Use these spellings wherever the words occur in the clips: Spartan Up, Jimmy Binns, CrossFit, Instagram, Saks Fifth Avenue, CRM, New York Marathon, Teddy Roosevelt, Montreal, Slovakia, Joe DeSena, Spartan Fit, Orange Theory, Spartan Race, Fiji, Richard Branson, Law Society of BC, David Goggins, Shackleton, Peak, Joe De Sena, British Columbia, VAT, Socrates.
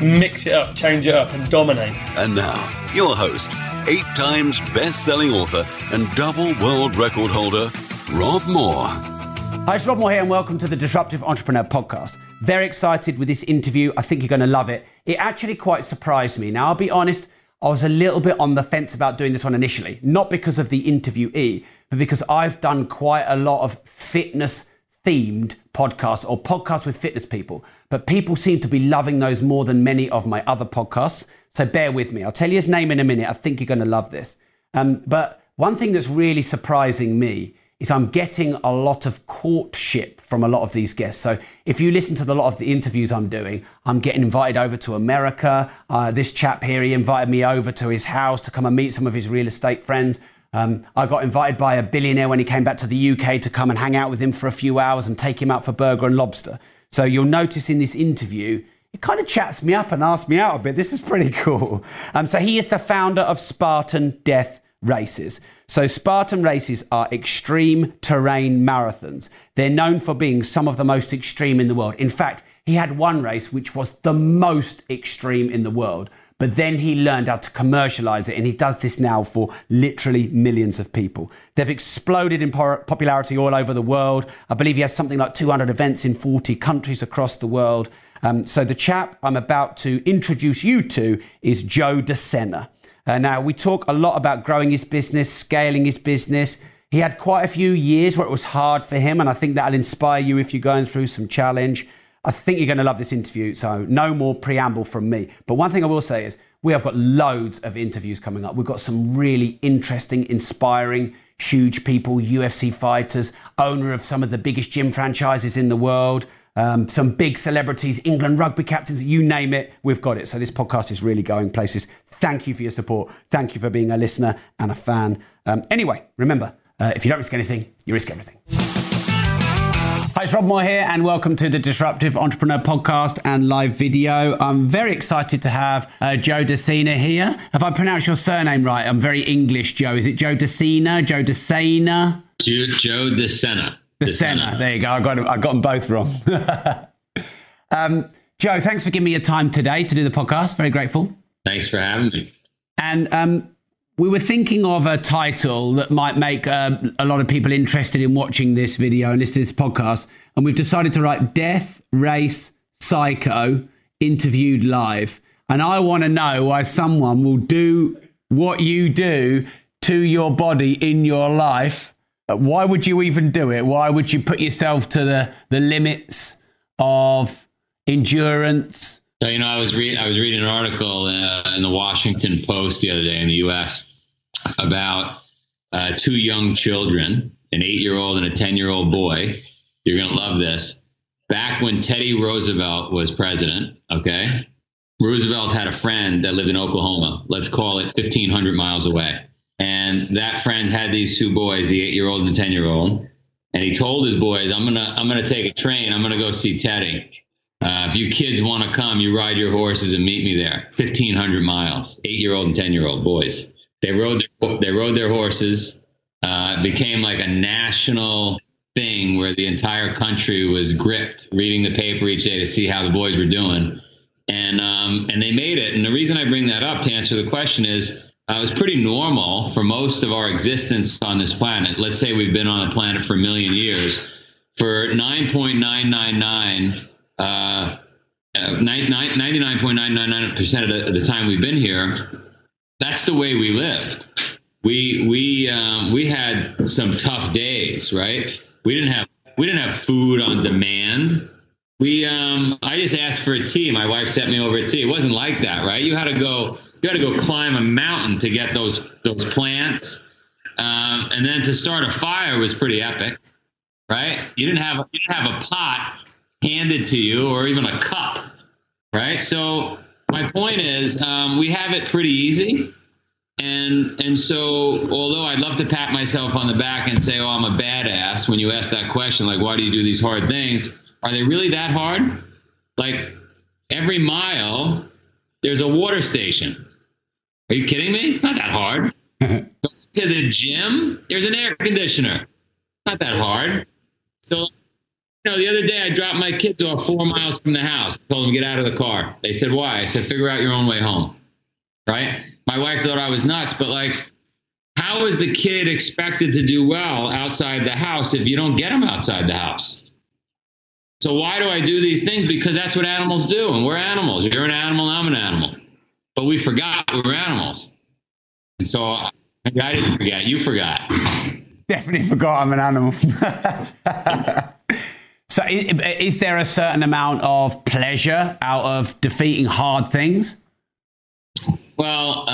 Mix it up, change it up, and dominate. And now, your host, 8 times best-selling author and double world record holder, Rob Moore. Hi, it's Rob Moore here, and welcome to the Disruptive Entrepreneur Podcast. Very excited with this interview. I think you're going to love it. It actually quite surprised me. Now, I'll be honest, I was a little bit on the fence about doing this one initially, not because of the interviewee, but because I've done quite a lot of fitness themed podcasts or podcasts with fitness people, but people seem to be loving those more than many of my other podcasts. So bear with me. I'll tell you his name in a minute. I think you're going to love this. But one thing that's really surprising me is I'm getting a lot of courtship from a lot of these guests. So if you listen to a lot of the interviews I'm doing, I'm getting invited over to America. This chap here, he invited me over to his house to come and meet some of his real estate friends. I got invited by a billionaire when he came back to the UK to come and hang out with him for a few hours and take him out for burger and lobster. So you'll notice in this interview, it kind of chats me up and asks me out a bit. This is pretty cool. So he is the founder of Spartan Death Races. So Spartan races are extreme terrain marathons. They're known for being some of the most extreme in the world. In fact, he had one race which was the most extreme in the world. But then he learned how to commercialize it, and he does this now for literally millions of people. They've exploded in popularity all over the world. I believe he has something like 200 events in 40 countries across the world. So the chap I'm about to introduce you to is Joe DeSena. Now, we talk a lot about growing his business, scaling his business. He had quite a few years where it was hard for him, and I think that'll inspire you if you're going through some challenge. I think you're going to love this interview, so no more preamble from me. But one thing I will say is we have got loads of interviews coming up. We've got some really interesting, inspiring, huge people, UFC fighters, owner of some of the biggest gym franchises in the world, some big celebrities, England rugby captains, you name it, we've got it. So this podcast is really going places. Thank you for your support. Thank you for being a listener and a fan. Anyway, remember, if you don't risk anything, you risk everything. Hi, it's Rob Moore here, and welcome to the Disruptive Entrepreneur Podcast and live video. I'm very excited to have Joe DeSena here. Have I pronounced your surname right? I'm very English, Joe. Is it Joe DeSena? Joe DeSena? Joe DeSena. DeSena. There you go. I got them both wrong. Joe, thanks for giving me your time today to do the podcast. Very grateful. Thanks for having me. And we were thinking of a title that might make a lot of people interested in watching this video and listening to this podcast. And we've decided to write Death Race Psycho Interviewed Live. And I want to know why someone will do what you do to your body in your life. Why would you even do it? Why would you put yourself to the limits of endurance? So, you know, I was reading an article in the Washington Post the other day in the U.S. about two young children, an 8-year-old and a 10-year-old boy. You're going to love this. Back when Teddy Roosevelt was president, okay, Roosevelt had a friend that lived in Oklahoma. Let's call it 1,500 miles away. And that friend had these two boys, the 8-year-old and the 10-year-old. And he told his boys, I'm going to take a train. I'm going to go see Teddy. If you kids want to come, you ride your horses and meet me there. 1,500 miles, 8-year-old and 10-year-old boys. They rode their horses. It became like a national thing where the entire country was gripped, reading the paper each day to see how the boys were doing. And they made it. And the reason I bring that up to answer the question is it was pretty normal for most of our existence on this planet. Let's say we've been on the planet for a million years. For 99.999% of the time we've been here, that's the way we lived. We had some tough days, right? We didn't have food on demand. I just asked for a tea. My wife sent me over a tea. It wasn't like that, right? You had to go climb a mountain to get those plants, and then to start a fire was pretty epic, right? You didn't have a pot handed to you or even a cup, right? So my point is, we have it pretty easy. And so, although I'd love to pat myself on the back and say, oh, I'm a badass, when you ask that question, like, why do you do these hard things? Are they really that hard? Like, every mile, there's a water station. Are you kidding me? It's not that hard. Going to the gym, there's an air conditioner. Not that hard. So, you know, the other day I dropped my kids off 4 miles from the house. I told them, get out of the car. They said, why? I said, figure out your own way home. Right? My wife thought I was nuts, but like, how is the kid expected to do well outside the house if you don't get them outside the house? So why do I do these things? Because that's what animals do, and we're animals. You're an animal, I'm an animal. But we forgot we were animals. And so I didn't forget, you forgot. Definitely forgot I'm an animal. So is there a certain amount of pleasure out of defeating hard things? Well,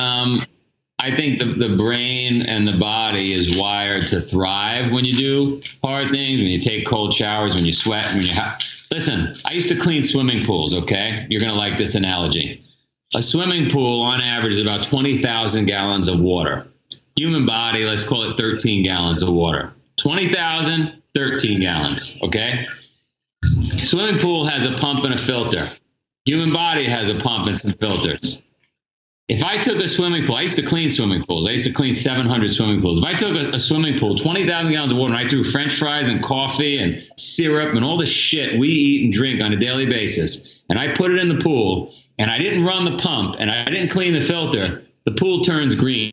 I think the brain and the body is wired to thrive when you do hard things, when you take cold showers, when you sweat, when you listen, I used to clean swimming pools, okay? You're going to like this analogy. A swimming pool, on average, is about 20,000 gallons of water. Human body, let's call it 13 gallons of water. 20,000, 13 gallons, okay? Swimming pool has a pump and a filter. Human body has a pump and some filters. If I took a swimming pool, I used to clean swimming pools. I used to clean 700 swimming pools. If I took a swimming pool, 20,000 gallons of water, and I threw French fries and coffee and syrup and all the shit we eat and drink on a daily basis, and I put it in the pool, and I didn't run the pump, and I didn't clean the filter, the pool turns green.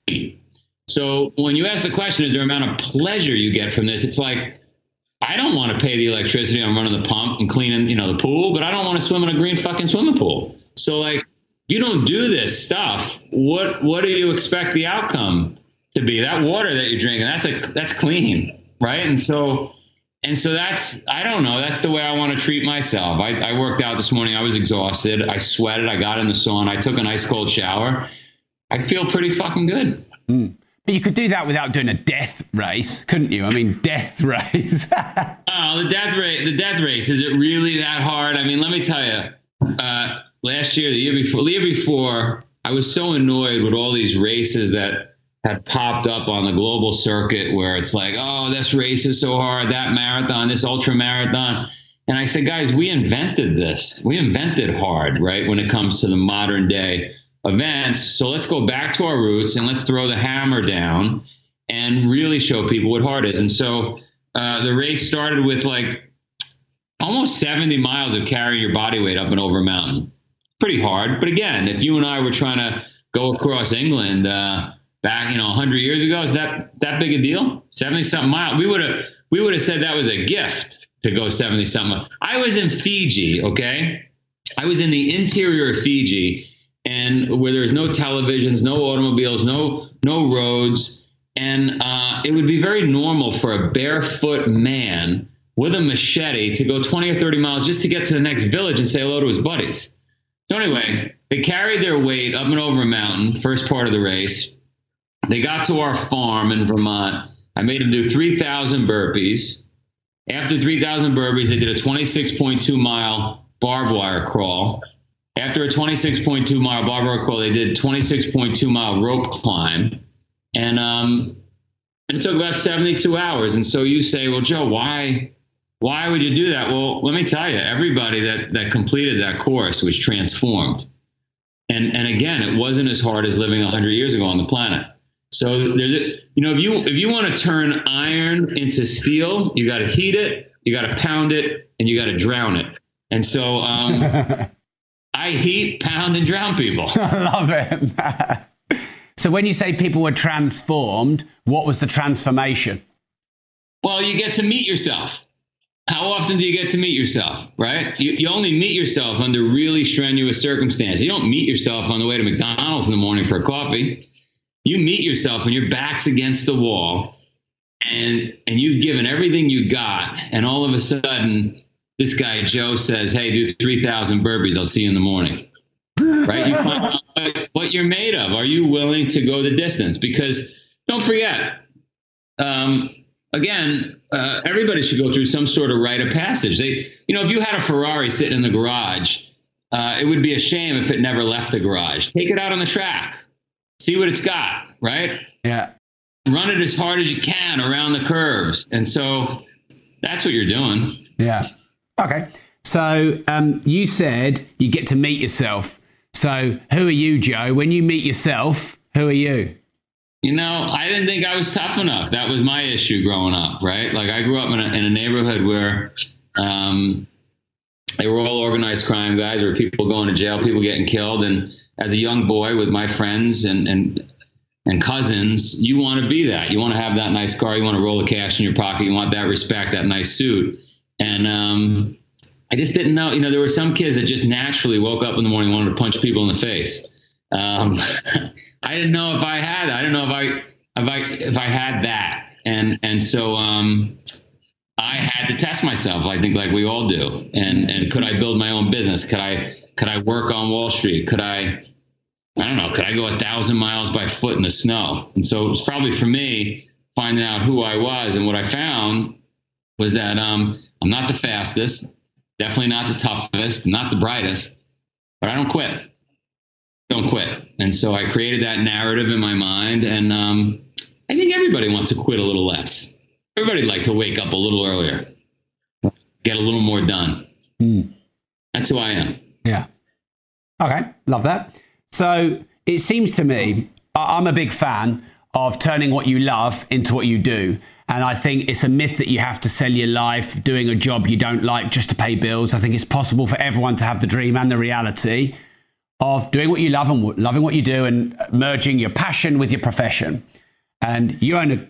So when you ask the question, is there an amount of pleasure you get from this? It's like, I don't want to pay the electricity on running the pump and cleaning, you know, the pool, but I don't want to swim in a green fucking swimming pool. So like, you don't do this stuff. What do you expect the outcome to be? That water that you're drinking, that's clean, right? And so that's, I don't know, that's the way I want to treat myself. I worked out this morning. I was exhausted. I sweated. I got in the sauna. I took an ice cold shower. I feel pretty fucking good. Mm. But you could do that without doing a death race, couldn't you? I mean, death race. Oh, the death race. Is it really that hard? I mean, let me tell you, last year, the year before, I was so annoyed with all these races that had popped up on the global circuit where it's like, oh, this race is so hard, that marathon, this ultra marathon. And I said, guys, we invented this. We invented hard, right, when it comes to the modern day events. So let's go back to our roots and let's throw the hammer down and really show people what hard is. And so the race started with like almost 70 miles of carrying your body weight up and over a mountain. Pretty hard. But again, if you and I were trying to go across England back, 100 years ago, is that big a deal? 70-something miles. We would have said that was a gift to go 70-something. I was in Fiji, okay? I was in the interior of Fiji, and where there's no televisions, no automobiles, no roads. And it would be very normal for a barefoot man with a machete to go 20 or 30 miles just to get to the next village and say hello to his buddies. So anyway, they carried their weight up and over a mountain, first part of the race. They got to our farm in Vermont. I made them do 3,000 burpees. After 3,000 burpees, they did a 26.2 mile barbed wire crawl. After a 26.2 mile barbed wire crawl, they did 26.2 mile rope climb. And it took about 72 hours. And so you say, well, Joe, why would you do that? Well, let me tell you, everybody that completed that course was transformed. And again, it wasn't as hard as living 100 years ago on the planet. So there's if you want to turn iron into steel, you got to heat it, you got to pound it, and you got to drown it. And so I heat, pound, and drown people. I love it. So when you say people were transformed, what was the transformation? Well, you get to meet yourself. How often do you get to meet yourself, right? You only meet yourself under really strenuous circumstances. You don't meet yourself on the way to McDonald's in the morning for a coffee. You meet yourself when your back's against the wall and you've given everything you got. And all of a sudden, this guy, Joe, says, hey, do 3,000 burpees. I'll see you in the morning, right? You find out what you're made of. Are you willing to go the distance? Because don't forget, Again, everybody should go through some sort of rite of passage. If you had a Ferrari sitting in the garage, It would be a shame if it never left the garage. Take it out on the track, see what it's got, right? Yeah. Run it as hard as you can around the curves. And so that's what you're doing. Yeah. Okay. So you said you get to meet yourself. So who are you, Joe? When you meet yourself, who are you? You know, I didn't think I was tough enough. That was my issue growing up, right? Like I grew up in a neighborhood where they were all organized crime guys, or people going to jail, people getting killed. And as a young boy with my friends and cousins, you want to be that. You want to have that nice car. You want to roll the cash in your pocket. You want that respect, that nice suit. And I just didn't know, you know, there were some kids that just naturally woke up in the morning and wanted to punch people in the face. I didn't know if I had, I don't know if I had that. And so I had to test myself, I think, like we all do. And could I build my own business? Could I work on Wall Street? Could I go 1,000 miles by foot in the snow? And so it was probably for me finding out who I was. And what I found was that I'm not the fastest, definitely not the toughest, not the brightest, but I don't quit. Don't quit. And so I created that narrative in my mind. And I think everybody wants to quit a little less. Everybody would like to wake up a little earlier, get a little more done. Mm. That's who I am. Yeah. Okay. Love that. So it seems to me, I'm a big fan of turning what you love into what you do. And I think it's a myth that you have to sell your life doing a job you don't like just to pay bills. I think it's possible for everyone to have the dream and the reality of doing what you love and loving what you do and merging your passion with your profession. And you own a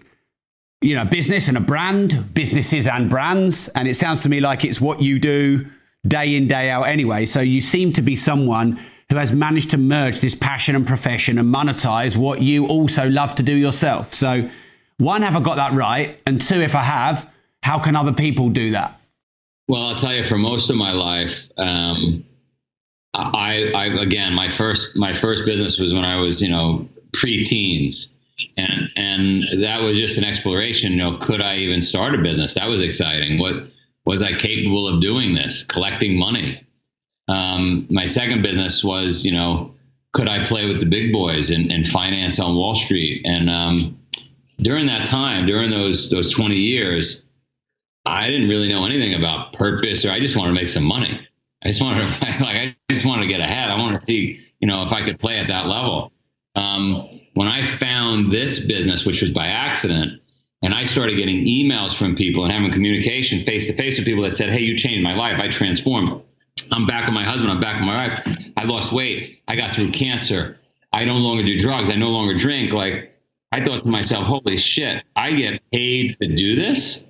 business and a brand, businesses and brands. And it sounds to me like it's what you do day in, day out anyway. So you seem to be someone who has managed to merge this passion and profession and monetize what you also love to do yourself. So one, have I got that right? And two, if I have, how can other people do that? Well, I'll tell you, for most of my life, I, again, my first business was when I was, pre-teens, and that was just an exploration. Could I even start a business? That was exciting. What was I capable of doing this, collecting money? My second business was, could I play with the big boys and finance on Wall Street? And, during that time, during those 20 years, I didn't really know anything about purpose, or I just wanted to make some money. I just wanted to get ahead. I wanted to see, if I could play at that level. When I found this business, which was by accident, and I started getting emails from people and having communication face to face with people that said, "Hey, you changed my life. I transformed. I'm back with my husband. I'm back with my wife. I lost weight. I got through cancer. I no longer do drugs. I no longer drink." Like, I thought to myself, holy shit, I get paid to do this?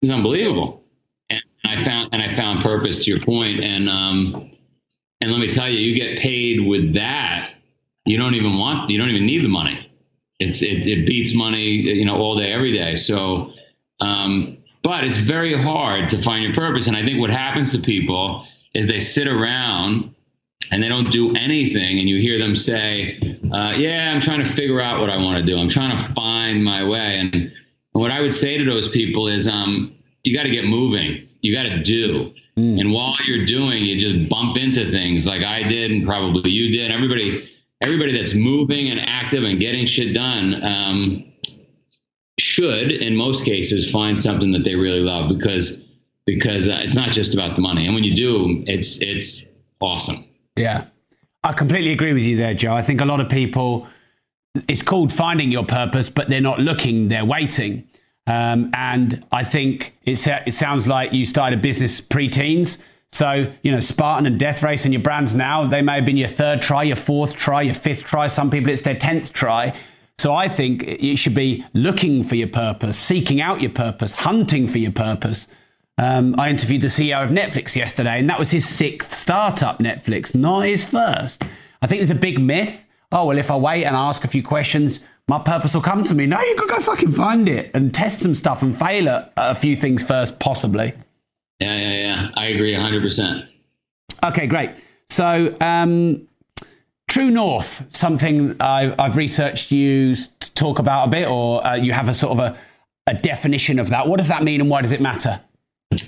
It's unbelievable. And I found purpose, to your point. And let me tell you, you get paid with that. You don't even need the money. It beats money, all day, every day. So, but it's very hard to find your purpose. And I think what happens to people is they sit around and they don't do anything. And you hear them say, I'm trying to figure out what I want to do. I'm trying to find my way. And what I would say to those people is, you got to get moving. You got to do. Mm. And while you're doing, you just bump into things like I did, and probably you did. Everybody that's moving and active and getting shit done, should in most cases find something that they really love, because it's not just about the money. And when you do, it's awesome. Yeah, I completely agree with you there, Joe. I think a lot of people, it's called finding your purpose, but they're not looking, they're waiting. And I think it sounds like you started a business pre-teens. So, Spartan and Death Race and your brands now, they may have been your third try, your fourth try, your fifth try. Some people it's their 10th try. So I think it should be looking for your purpose, seeking out your purpose, hunting for your purpose. I interviewed the CEO of Netflix yesterday, and that was his 6th startup, Netflix, not his first. I think there's a big myth. Oh, well, if I wait and ask a few questions, my purpose will come to me. No, you've got to go fucking find it and test some stuff and fail at a few things first, possibly. Yeah. I agree 100%. Okay, great. So True North, something I've researched you to talk about a bit, or you have a sort of a definition of that. What does that mean and why does it matter?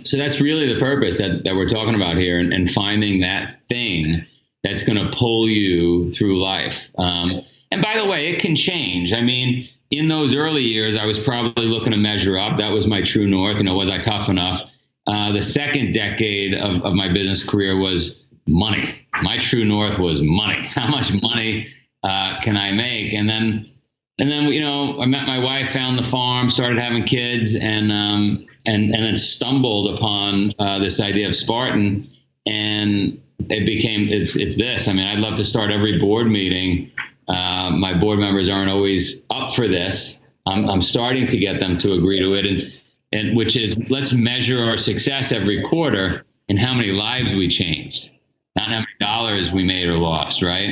So that's really the purpose that we're talking about here, and finding that thing that's going to pull you through life. And by the way, it can change. I mean, in those early years, I was probably looking to measure up. That was my true north. You know, was I tough enough? The second decade of my business career was money. My true north was money. How much money can I make? And then, you know, I met my wife, found the farm, started having kids, and then stumbled upon this idea of Spartan, and it became it's this. I mean, I'd love to start every board meeting. My board members aren't always up for this. I'm starting to get them to agree to it, and which is, let's measure our success every quarter in how many lives we changed, not how many dollars we made or lost, right?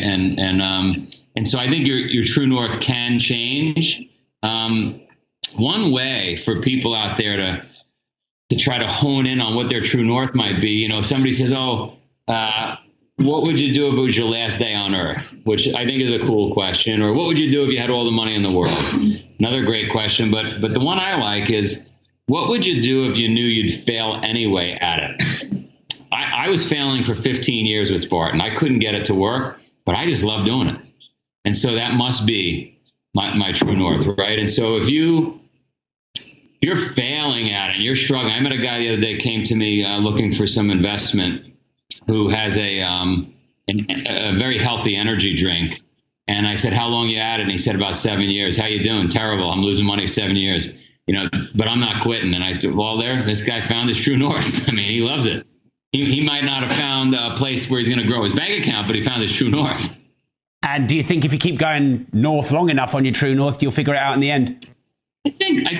And so I think your true north can change. One way for people out there to try to hone in on what their true north might be, you know, if somebody says, what would you do if it was your last day on earth? Which I think is a cool question. Or what would you do if you had all the money in the world? Another great question. But the one I like is, what would you do if you knew you'd fail anyway at it? I was failing for 15 years with Spartan. I couldn't get it to work, but I just loved doing it. And so that must be my true north, right? And so if you're failing at it and you're struggling. I met a guy the other day, came to me looking for some investment, who has a very healthy energy drink. And I said, how long you at it? And he said, about 7 years. How you doing? Terrible. I'm losing money 7 years, you know, but I'm not quitting. And I this guy found his true north. I mean, he loves it. He might not have found a place where he's going to grow his bank account, but he found his true north. And do you think if you keep going north long enough on your true north, you'll figure it out in the end? I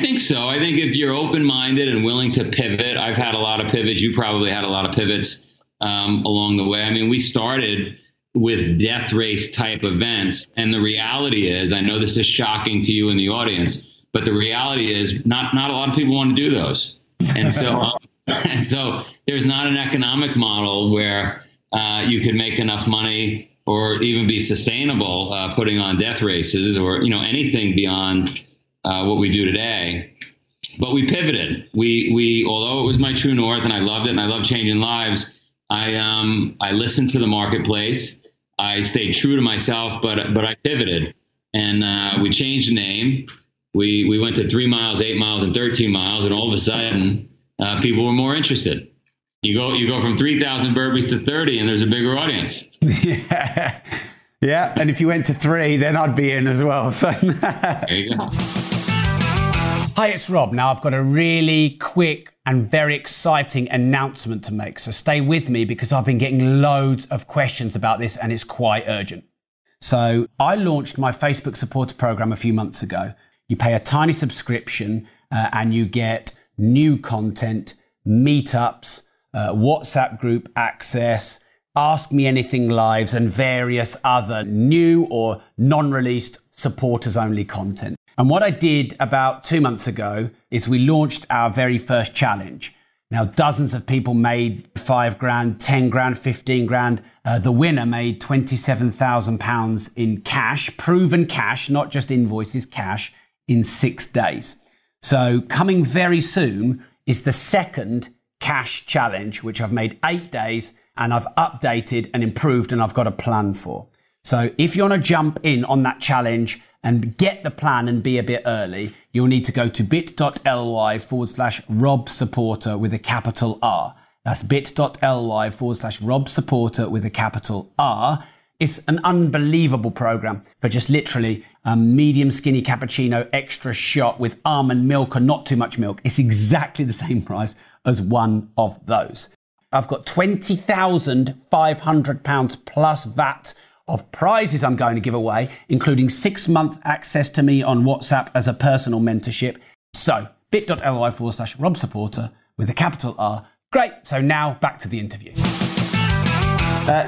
think so. I think if you're open-minded and willing to pivot, I've had a lot of pivots. You probably had a lot of pivots along the way. I mean, we started with death race type events. And the reality is, I know this is shocking to you in the audience, but the reality is not a lot of people want to do those. And so, and so there's not an economic model where you could make enough money or even be sustainable putting on death races or, you know, anything beyond what we do today. But we pivoted. We although it was my true north and I loved it and I love changing lives, I listened to the marketplace. I stayed true to myself, but I pivoted, and we changed the name. We went to 3 miles, 8 miles, and 13 miles, and all of a sudden people were more interested. You go from 3,000 burpees to 30, and there's a bigger audience. Yeah. Yeah, and if you went to 3, then I'd be in as well. So there you go. Hi, it's Rob. Now, I've got a really quick and very exciting announcement to make. So stay with me because I've been getting loads of questions about this and it's quite urgent. So I launched my Facebook supporter program a few months ago. You pay a tiny subscription and you get new content, meetups, WhatsApp group access, Ask Me Anything lives, and various other new or non-released supporters only content. And what I did about 2 months ago is we launched our very first challenge. Now, dozens of people made $5,000, $10,000, $15,000. The winner made £27,000 in cash, proven cash, not just invoices, cash, in 6 days. So coming very soon is the second cash challenge, which I've made 8 days and I've updated and improved and I've got a plan for. So if you want to jump in on that challenge and get the plan and be a bit early, you'll need to go to bit.ly/Rob Supporter with a capital R. That's bit.ly/Rob Supporter with a capital R. It's an unbelievable program for just literally a medium skinny cappuccino extra shot with almond milk and not too much milk. It's exactly the same price as one of those. I've got £20,500 plus VAT of prizes I'm going to give away, including 6-month access to me on WhatsApp as a personal mentorship. So bit.ly/Rob Supporter with a capital R. Great. So now back to the interview.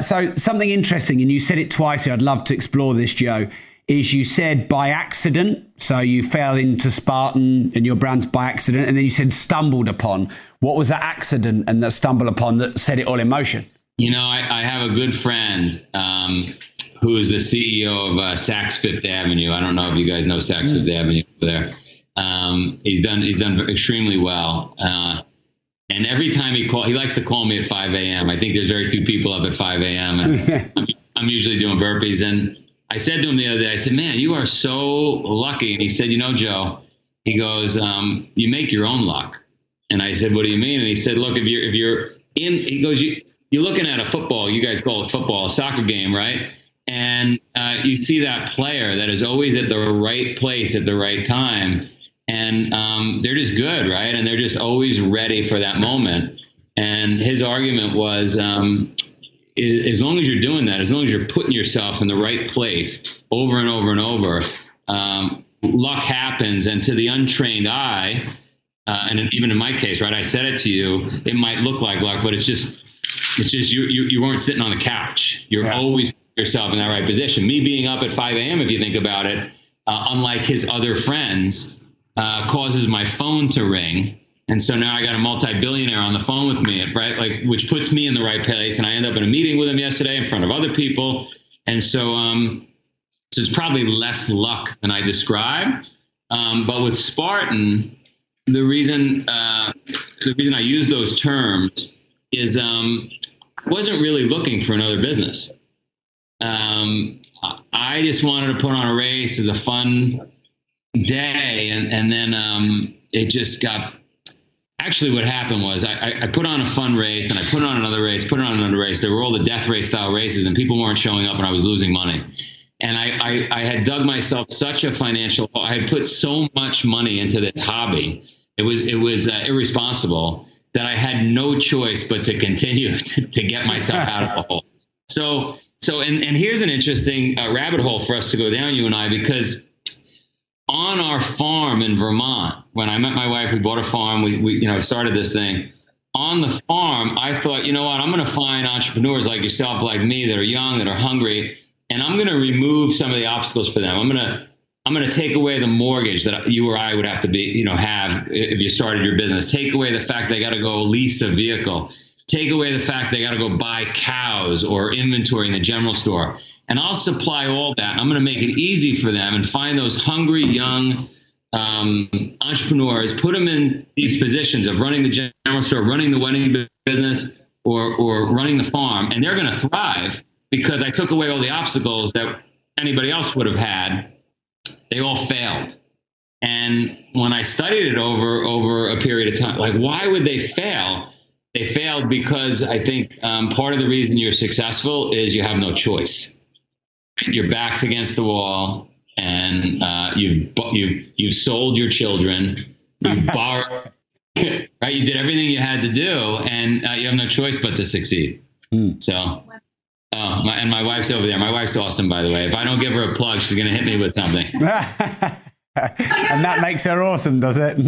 So something interesting, and you said it twice here, I'd love to explore this, Joe, is you said by accident. So you fell into Spartan and your brand's by accident. And then you said stumbled upon. What was that accident and that stumble upon that set it all in motion? You know, I have a good friend who is the CEO of Saks Fifth Avenue. I don't know if you guys know Saks Fifth Avenue over there. He's done extremely well. And every time he calls, he likes to call me at 5 a.m. I think there's very few people up at 5 a.m. And I'm usually doing burpees. And I said to him the other day, I said, man, you are so lucky. And he said, you know, Joe, he goes, you make your own luck. And I said, what do you mean? And he said, look, if you're in, he goes, you're looking at a football, you guys call it football, a soccer game, right? And you see that player that is always at the right place at the right time. And they're just good, right? And they're just always ready for that moment. And his argument was, as long as you're doing that, as long as you're putting yourself in the right place over and over and over, luck happens. And to the untrained eye, and even in my case, right, I said it to you, it might look like luck, but it's just you weren't sitting on the couch. You're always putting yourself in that right position. Me being up at 5 a.m., if you think about it, unlike his other friends, causes my phone to ring. And so now I got a multi-billionaire on the phone with me, right? Like, which puts me in the right place. And I end up in a meeting with him yesterday in front of other people. And so, so it's probably less luck than I described. But with Spartan, the reason I use those terms is, I wasn't really looking for another business. I just wanted to put on a race as a fun day. And then, it just got, actually what happened was I put on a fun race and I put on another race, put on another race. There were all the death race style races and people weren't showing up and I was losing money. And I had dug myself such a financial, I had put so much money into this hobby. It was irresponsible that I had no choice but to continue to get myself out of the hole. So, and here's an interesting rabbit hole for us to go down, you and I, because on our farm in Vermont, when I met my wife, we bought a farm, we started this thing. On the farm, I thought, you know what, I'm going to find entrepreneurs like yourself, like me, that are young, that are hungry, and I'm going to remove some of the obstacles for them. I'm going to take away the mortgage that you or I would have to be, have if you started your business. Take away the fact they got to go lease a vehicle. Take away the fact they got to go buy cows or inventory in the general store. And I'll supply all that. I'm going to make it easy for them and find those hungry young entrepreneurs, put them in these positions of running the general store, running the wedding business, or running the farm. And they're going to thrive because I took away all the obstacles that anybody else would have had. They all failed. And when I studied it over a period of time, like, why would they fail? They failed because I think part of the reason you're successful is you have no choice. Your back's against the wall, and you've sold your children, you borrowed, right? You did everything you had to do, and you have no choice but to succeed. Mm. So, and my wife's over there. My wife's awesome, by the way. If I don't give her a plug, she's gonna hit me with something. And that makes her awesome, does it?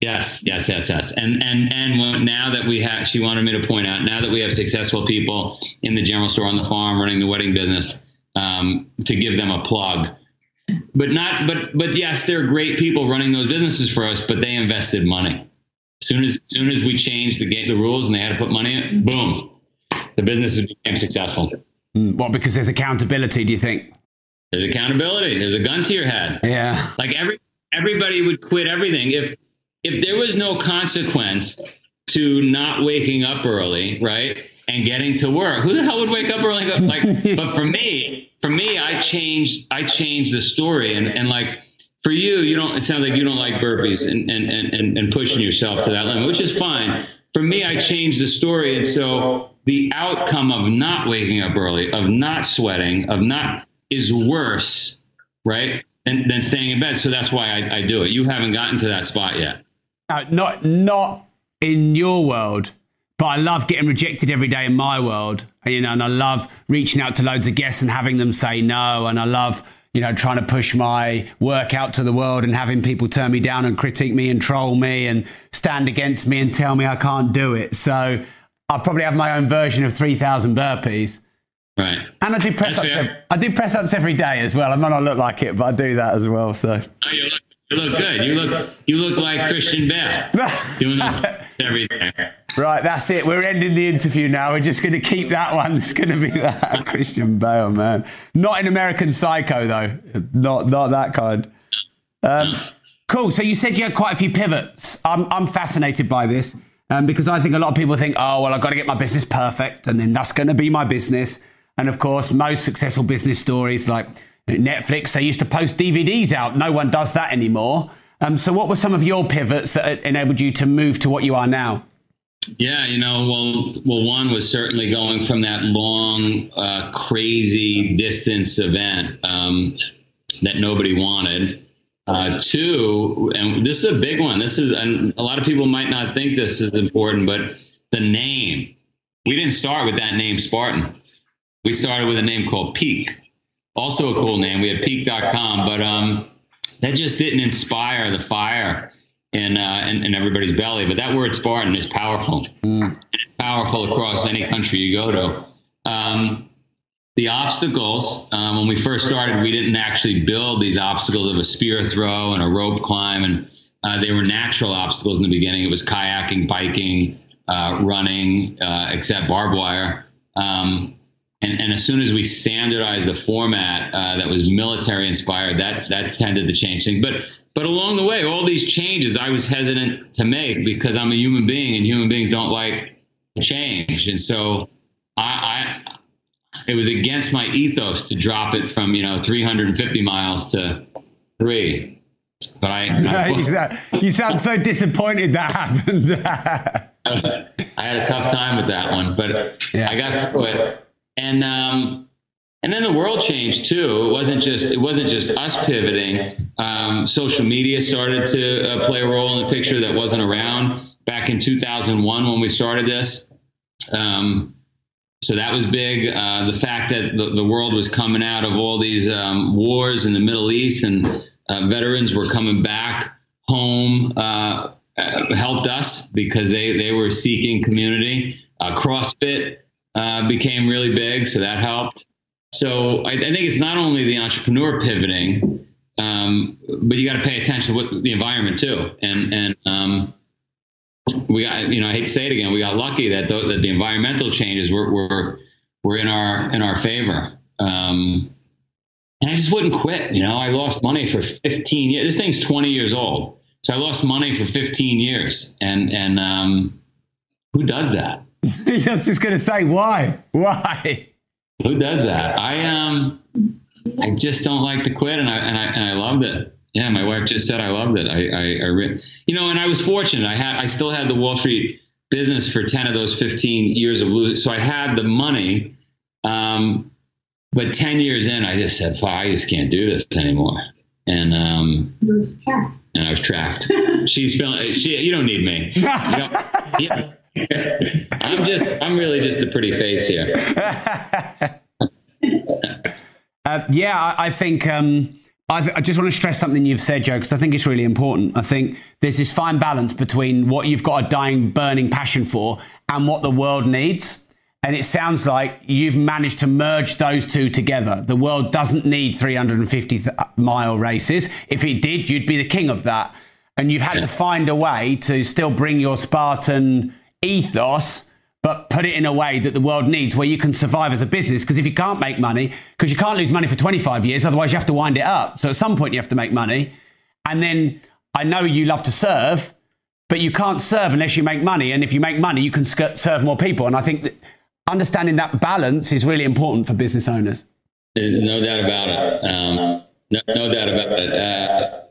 Yes. And now that we have, she wanted me to point out, now that we have successful people in the general store, on the farm, running the wedding business, to give them a plug, but yes, they're great people running those businesses for us, but they invested money. Soon as we changed the game, the rules, and they had to put money in, boom, the businesses became successful. Well, because there's accountability, do you think? There's accountability. There's a gun to your head. Yeah. Like everybody would quit everything. If there was no consequence to not waking up early, right, and getting to work, who the hell would wake up early? And go, like, but for me, I changed the story, and like for you, you don't. It sounds like you don't like burpees and pushing yourself to that limit, which is fine. For me, I changed the story, and so the outcome of not waking up early, of not sweating, is worse, right, than staying in bed. So that's why I do it. You haven't gotten to that spot yet. Not in your world, but I love getting rejected every day in my world, and I love reaching out to loads of guests and having them say no. And I love, trying to push my work out to the world and having people turn me down and critique me and troll me and stand against me and tell me I can't do it. So I'll probably have my own version of 3,000 burpees. Right. And I do press-ups. I do press-ups every day as well. I might not look like it, but I do that as well. So. Oh, you look good. You look like Christian Bale. Doing everything. Right, that's it. We're ending the interview now. We're just going to keep that one. It's going to be that Christian Bale, man. Not an American Psycho though. Not that kind. Cool. So you said you had quite a few pivots. I'm fascinated by this because I think a lot of people think, oh, well, I've got to get my business perfect and then that's going to be my business. And of course, most successful business stories like Netflix, they used to post DVDs out. No one does that anymore. So what were some of your pivots that enabled you to move to what you are now? Yeah, well, one was certainly going from that long, crazy distance event that nobody wanted. Two, and this is a big one. This is, and a lot of people might not think this is important, but the name. We didn't start with that name Spartan. We started with a name called Peak. Also a cool name. We had peak.com, but that just didn't inspire the fire in everybody's belly. But that word Spartan is powerful. It's powerful across any country you go to. The obstacles, when we first started, we didn't actually build these obstacles of a spear throw and a rope climb. And they were natural obstacles in the beginning. It was kayaking, biking, running, except barbed wire. And as soon as we standardized the format that was military inspired, that tended to change things. But along the way, all these changes I was hesitant to make because I'm a human being and human beings don't like change. And so it was against my ethos to drop it from, 350 miles to 3. But you sound so disappointed that happened. I had a tough time with that one, but yeah. I got through it. And then the world changed too. It wasn't just us pivoting. Social media started to play a role in the picture that wasn't around back in 2001 when we started this. So that was big. The fact that the world was coming out of all these wars in the Middle East and veterans were coming back home helped us because they were seeking community. CrossFit became really big, so that helped. So I think it's not only the entrepreneur pivoting, but you got to pay attention to what the environment too. And we got, I hate to say it again, we got lucky that the environmental changes were in our favor. And I just wouldn't quit. I lost money for 15 years. This thing's 20 years old, so I lost money for 15 years. And who does that? I was just going to say, why? Who does that? I just don't like to quit. And I loved it. Yeah. My wife just said, I loved it. And I was fortunate. I still had the Wall Street business for 10 of those 15 years of losing. So I had the money. But 10 years in, I just said, I just can't do this anymore. And I was trapped. She's feeling, you don't need me. Yeah. I'm really just a pretty face here. I think I just want to stress something you've said, Joe, because I think it's really important. I think there's this fine balance between what you've got a dying, burning passion for and what the world needs. And it sounds like you've managed to merge those two together. The world doesn't need 350-mile races. If it did, you'd be the king of that. And you've had to find a way to still bring your Spartan ethos, but put it in a way that the world needs, where you can survive as a business. Because if you can't make money, because you can't lose money for 25 years, otherwise you have to wind it up. So at some point you have to make money. And then I know you love to serve, but you can't serve unless you make money. And if you make money, you can serve more people. And I think that understanding that balance is really important for business owners. No doubt about it. No doubt about it.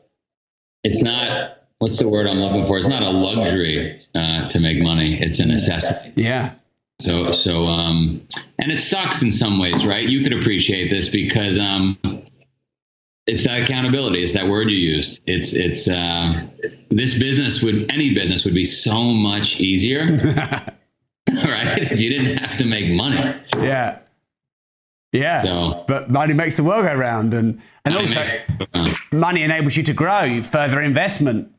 It's not... What's the word I'm looking for? It's not a luxury to make money. It's a necessity. Yeah. So, and it sucks in some ways, right? You could appreciate this because it's that accountability. It's that word you used. It's any business would be so much easier, right? If you didn't have to make money. Yeah. Yeah, so, but money makes the world go round, and also money enables you to grow, further investment.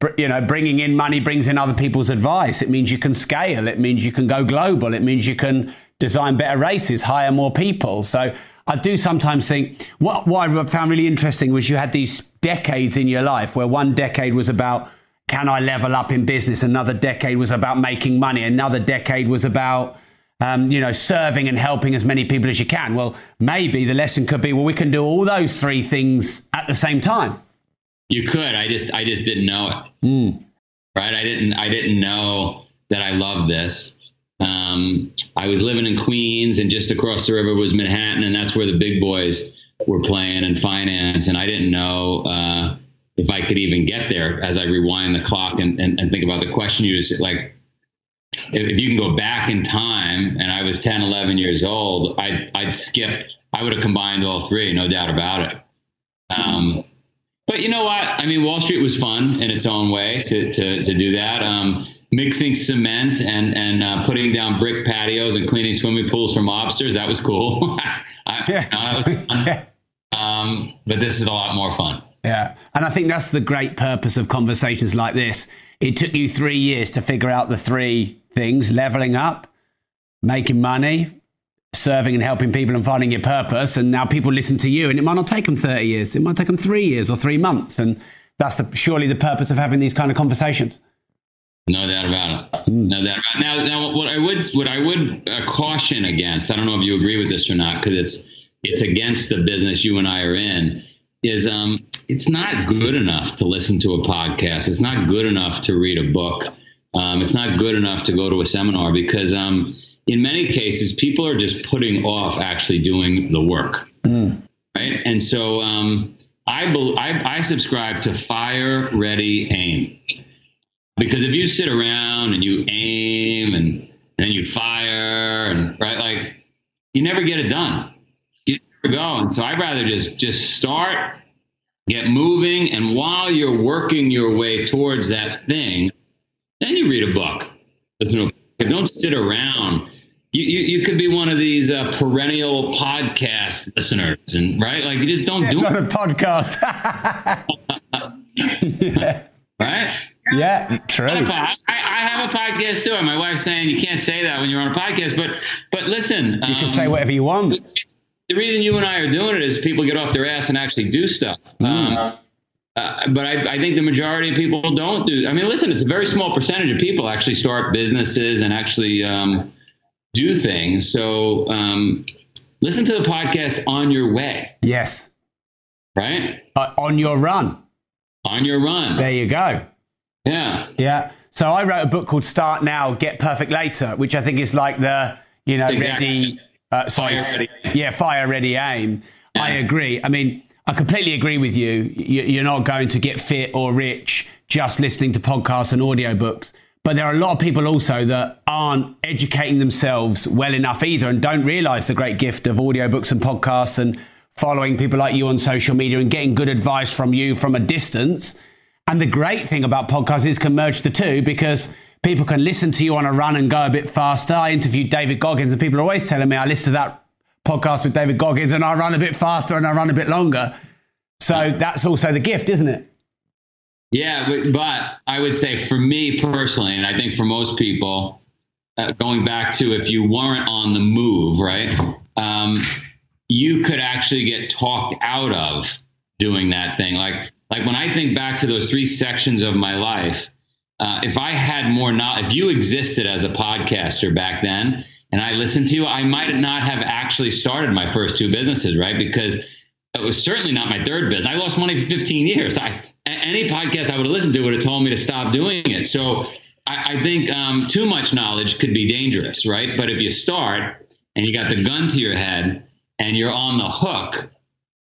Bringing in money brings in other people's advice. It means you can scale. It means you can go global. It means you can design better races, hire more people. So I do sometimes think what I found really interesting was you had these decades in your life where one decade was about, can I level up in business? Another decade was about making money. Another decade was about... serving and helping as many people as you can. Well, maybe the lesson could be, we can do all those three things at the same time. You could. I just didn't know it. Mm. Right. I didn't know that I loved this. I was living in Queens, and just across the river was Manhattan, and that's where the big boys were playing in finance. And I didn't know, if I could even get there. As I rewind the clock and think about the question you just, like, if you can go back in time and I was 10, 11 years old, I'd skip. I would have combined all three, no doubt about it. But you know what? I mean, Wall Street was fun in its own way to do that. Mixing cement and putting down brick patios and cleaning swimming pools from lobsters. That was cool. That was fun. But this is a lot more fun. Yeah. And I think that's the great purpose of conversations like this. It took you 3 years to figure out the three things: leveling up, making money, serving and helping people, and finding your purpose. And now people listen to you, and it might not take them 30 years. It might take them 3 years or 3 months. And that's surely the purpose of having these kind of conversations. No doubt about it. No doubt about it. Now, what I would caution against, I don't know if you agree with this or not, because it's against the business you and I are in, is it's not good enough to listen to a podcast. It's not good enough to read a book. It's not good enough to go to a seminar, because in many cases, people are just putting off actually doing the work, right? And so I subscribe to fire, ready, aim. Because if you sit around and you aim and then you fire, and right, like, you never get it done. You never go. And so I'd rather just start, get moving, and while you're working your way towards that thing, then you read a book. Listen, don't sit around. You could be one of these perennial podcast listeners, and right, like, you just don't do it. A podcast. Yeah. Right. Yeah, true. I have a podcast too. And my wife's saying you can't say that when you're on a podcast, but listen, you can say whatever you want. The reason you and I are doing it is people get off their ass and actually do stuff. But I think the majority of people don't do. I mean, listen, it's a very small percentage of people actually start businesses and actually do things. So listen to the podcast on your way. Yes. Right. On your run. On your run. There you go. Yeah. Yeah. So I wrote a book called Start Now, Get Perfect Later, which I think is like the, you know, exactly. Fire, ready, aim. Yeah. I agree. I mean, I completely agree with you. You're not going to get fit or rich just listening to podcasts and audiobooks. But there are a lot of people also that aren't educating themselves well enough either, and don't realize the great gift of audiobooks and podcasts and following people like you on social media and getting good advice from you from a distance. And the great thing about podcasts is can merge the two, because people can listen to you on a run and go a bit faster. I interviewed David Goggins, and people are always telling me I listened to that podcast with David Goggins and I run a bit faster and I run a bit longer. So that's also the gift, isn't it? Yeah, but I would say for me personally, and I think for most people, going back to if you weren't on the move, right, you could actually get talked out of doing that thing. Like when I think back to those three sections of my life, if I had more knowledge, if you existed as a podcaster back then and I listened to you, I might not have actually started my first two businesses, right? Because it was certainly not my third business. I lost money for 15 years. Any podcast I would have listened to would have told me to stop doing it. So I think too much knowledge could be dangerous, right? But if you start and you got the gun to your head and you're on the hook,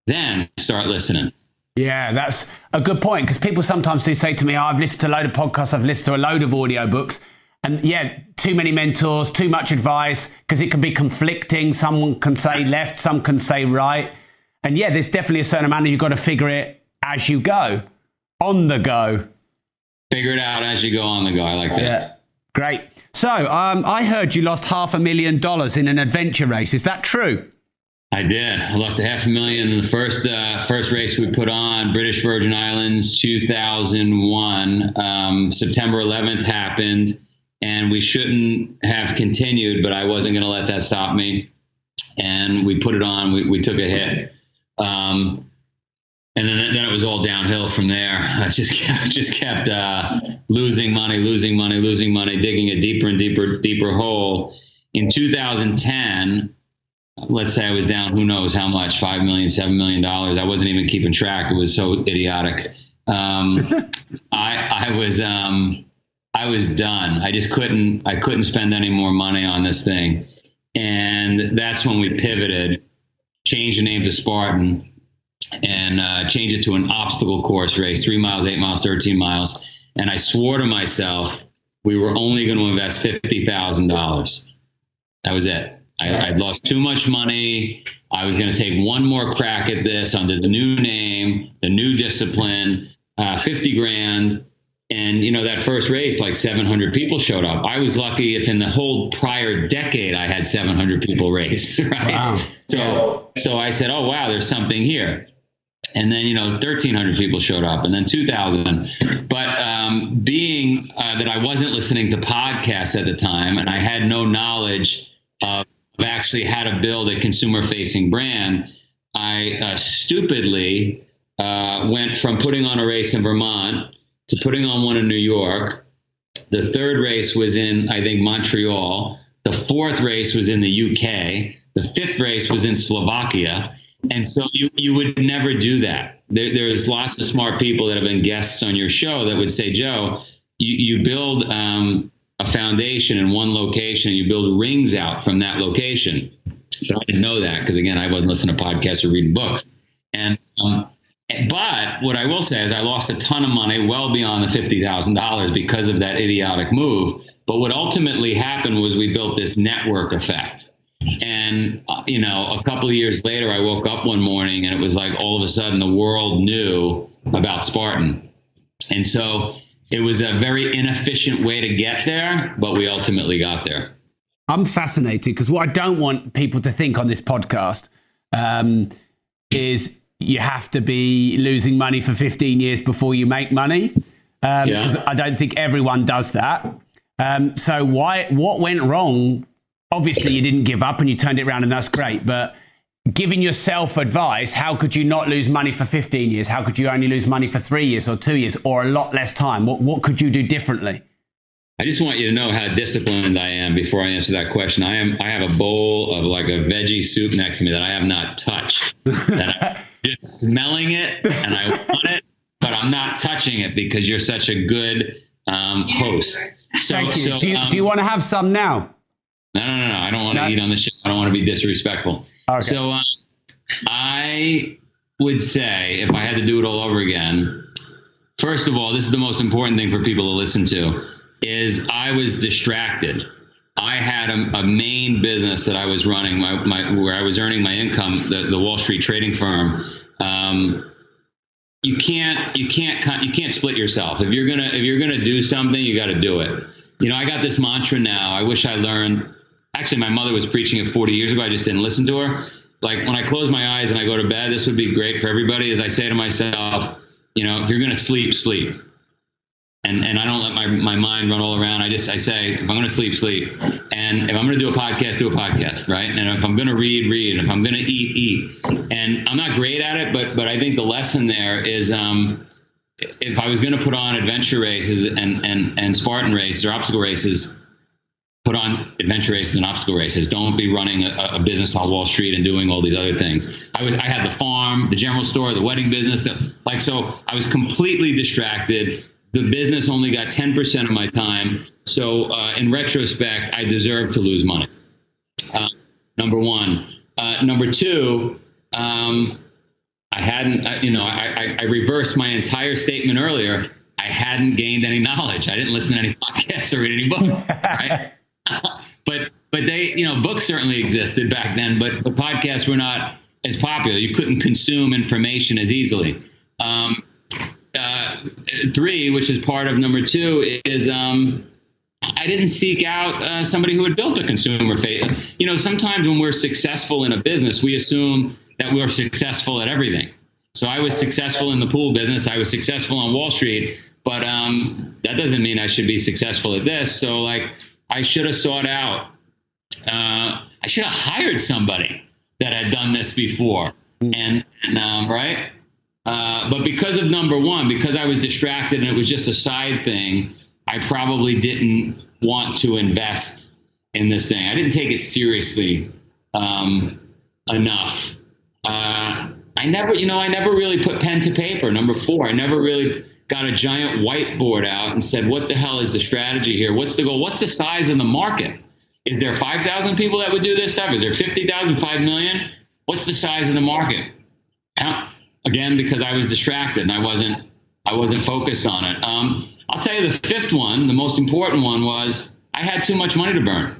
then start listening. Yeah, that's a good point, because people sometimes do say to me, I've listened to a load of podcasts, I've listened to a load of audiobooks, and yeah, too many mentors, too much advice, because it can be conflicting. Someone can say left, some can say right. And yeah, there's definitely a certain amount of you've got to figure it as you go, on the go. Figure it out as you go, on the go. I like that. Yeah, great. So I heard you lost $500,000 in an adventure race. Is that true? I did. I lost $500,000 in the first race we put on, British Virgin Islands, 2001. September 11th happened, and we shouldn't have continued, but I wasn't going to let that stop me. And we put it on. We took a hit, and then it was all downhill from there. I just kept losing money, digging a deeper hole. In 2010. Let's say I was down, who knows how much, $5 million, $7 million. I wasn't even keeping track. It was so idiotic. I was done. I just couldn't spend any more money on this thing. And that's when we pivoted, changed the name to Spartan and changed it to an obstacle course race, 3 miles, 8 miles, 13 miles. And I swore to myself, we were only going to invest $50,000. That was it. I'd lost too much money. I was going to take one more crack at this under the new name, the new discipline, 50 grand. And, you know, that first race, like 700 people showed up. I was lucky if in the whole prior decade, I had 700 people race. Right? Wow. So I said, oh, wow, there's something here. And then, you know, 1,300 people showed up and then 2,000. But being that I wasn't listening to podcasts at the time and I had no knowledge of actually how to build a consumer-facing brand, I stupidly went from putting on a race in Vermont to putting on one in New York. The third race was in, I think, Montreal. The fourth race was in the UK. The fifth race was in Slovakia. And so you would never do that. There's lots of smart people that have been guests on your show that would say, Joe, you build a foundation in one location, you build rings out from that location. But I didn't know that because, again, I wasn't listening to podcasts or reading books. And but what I will say is I lost a ton of money, well beyond the $50,000 because of that idiotic move. But what ultimately happened was we built this network effect. And, you know, a couple of years later, I woke up one morning and it was like all of a sudden the world knew about Spartan. And so it was a very inefficient way to get there, but we ultimately got there. I'm fascinated because what I don't want people to think on this podcast is you have to be losing money for 15 years before you make money. Because I don't think everyone does that. So what went wrong? Obviously, you didn't give up and you turned it around, and that's great. But giving yourself advice, how could you not lose money for 15 years? How could you only lose money for 3 years or 2 years or a lot less time? What could you do differently? I just want you to know how disciplined I am before I answer that question. I have a bowl of like a veggie soup next to me that I have not touched. That I'm just smelling it and I want it, but I'm not touching it because you're such a good host. So, thank you. So, do you want to have some now? No. I don't want to eat on the show. I don't want to be disrespectful. Okay. So I would say if I had to do it all over again, first of all, this is the most important thing for people to listen to is I was distracted. I had a main business that I was running where I was earning my income, the Wall Street trading firm. You can't split yourself. If you're going to do something, you got to do it. You know, I got this mantra now. I wish I learned. Actually, my mother was preaching it 40 years ago. I just didn't listen to her. Like when I close my eyes and I go to bed, this would be great for everybody. Is I say to myself, you know, if you're going to sleep, sleep. And I don't let my mind run all around. I say, if I'm going to sleep, sleep. And if I'm going to do a podcast, right? And if I'm going to read, read. And if I'm going to eat, eat. And I'm not great at it, but I think the lesson there is, if I was going to put on adventure races and Spartan races or obstacle races, put on adventure races and obstacle races. Don't be running a business on Wall Street and doing all these other things. I had the farm, the general store, the wedding business. So I was completely distracted. The business only got 10% of my time. So in retrospect, I deserve to lose money. Number one. Number two, I reversed my entire statement earlier. I hadn't gained any knowledge. I didn't listen to any podcasts or read any book. Right? But they, you know, books certainly existed back then, but the podcasts were not as popular. You couldn't consume information as easily. Three, which is part of number two, is I didn't seek out somebody who had built a consumer faith. You know, sometimes when we're successful in a business, we assume that we're successful at everything. So I was successful in the pool business. I was successful on Wall Street, but that doesn't mean I should be successful at this. So like I should have sought out, I should have hired somebody that had done this before. And right. But because of number one, because I was distracted and it was just a side thing, I probably didn't want to invest in this thing. I didn't take it seriously enough. I never really put pen to paper. Number four, I never really got a giant whiteboard out and said, what the hell is the strategy here? What's the goal? What's the size of the market? Is there 5,000 people that would do this stuff? Is there 50,000, 5 million? What's the size of the market? Again, because I was distracted and I wasn't focused on it. I'll tell you the fifth one, the most important one, was I had too much money to burn.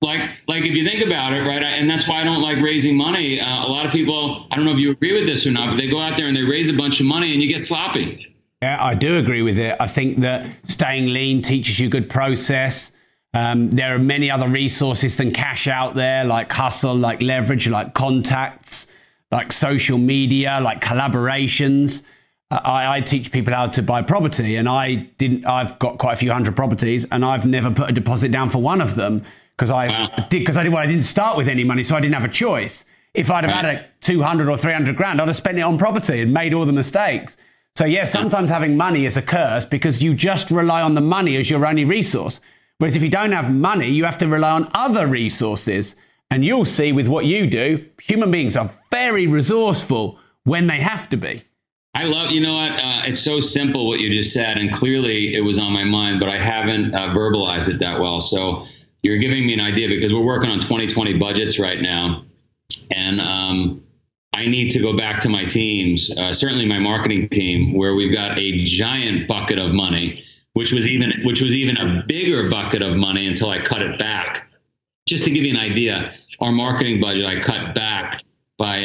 Like if you think about it, right? And that's why I don't like raising money. A lot of people, I don't know if you agree with this or not, but they go out there and they raise a bunch of money and you get sloppy. Yeah, I do agree with it. I think that staying lean teaches you good process. There are many other resources than cash out there, like hustle, like leverage, like contacts, like social media, like collaborations. I teach people how to buy property, and I've got quite a few hundred properties, and I've never put a deposit down for one of them because I didn't start with any money, so I didn't have a choice. If I'd have had a 200 or 300 grand, I'd have spent it on property and made all the mistakes. So yeah, sometimes having money is a curse because you just rely on the money as your only resource. Whereas if you don't have money, you have to rely on other resources. And you'll see with what you do, human beings are very resourceful when they have to be. I love, you know what, it's so simple what you just said, and clearly it was on my mind, but I haven't verbalized it that well. So you're giving me an idea because we're working on 2020 budgets right now. And I need to go back to my teams, certainly my marketing team, where we've got a giant bucket of money, which was even a bigger bucket of money until I cut it back. Just to give you an idea, our marketing budget, I cut back by,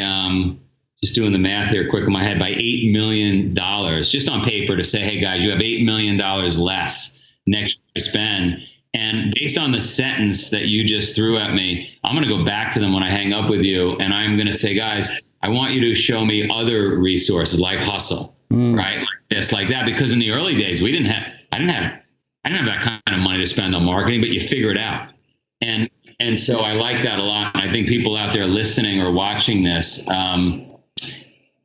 just doing the math here quick in my head, by $8 million, just on paper to say, hey guys, you have $8 million less next year to spend. And based on the sentence that you just threw at me, I'm going to go back to them when I hang up with you. And I'm going to say, guys, I want you to show me other resources like hustle, right? Like this, like that, because in the early days, I didn't have that kind of money to spend on marketing, but you figure it out. And so I like that a lot. And I think people out there listening or watching this,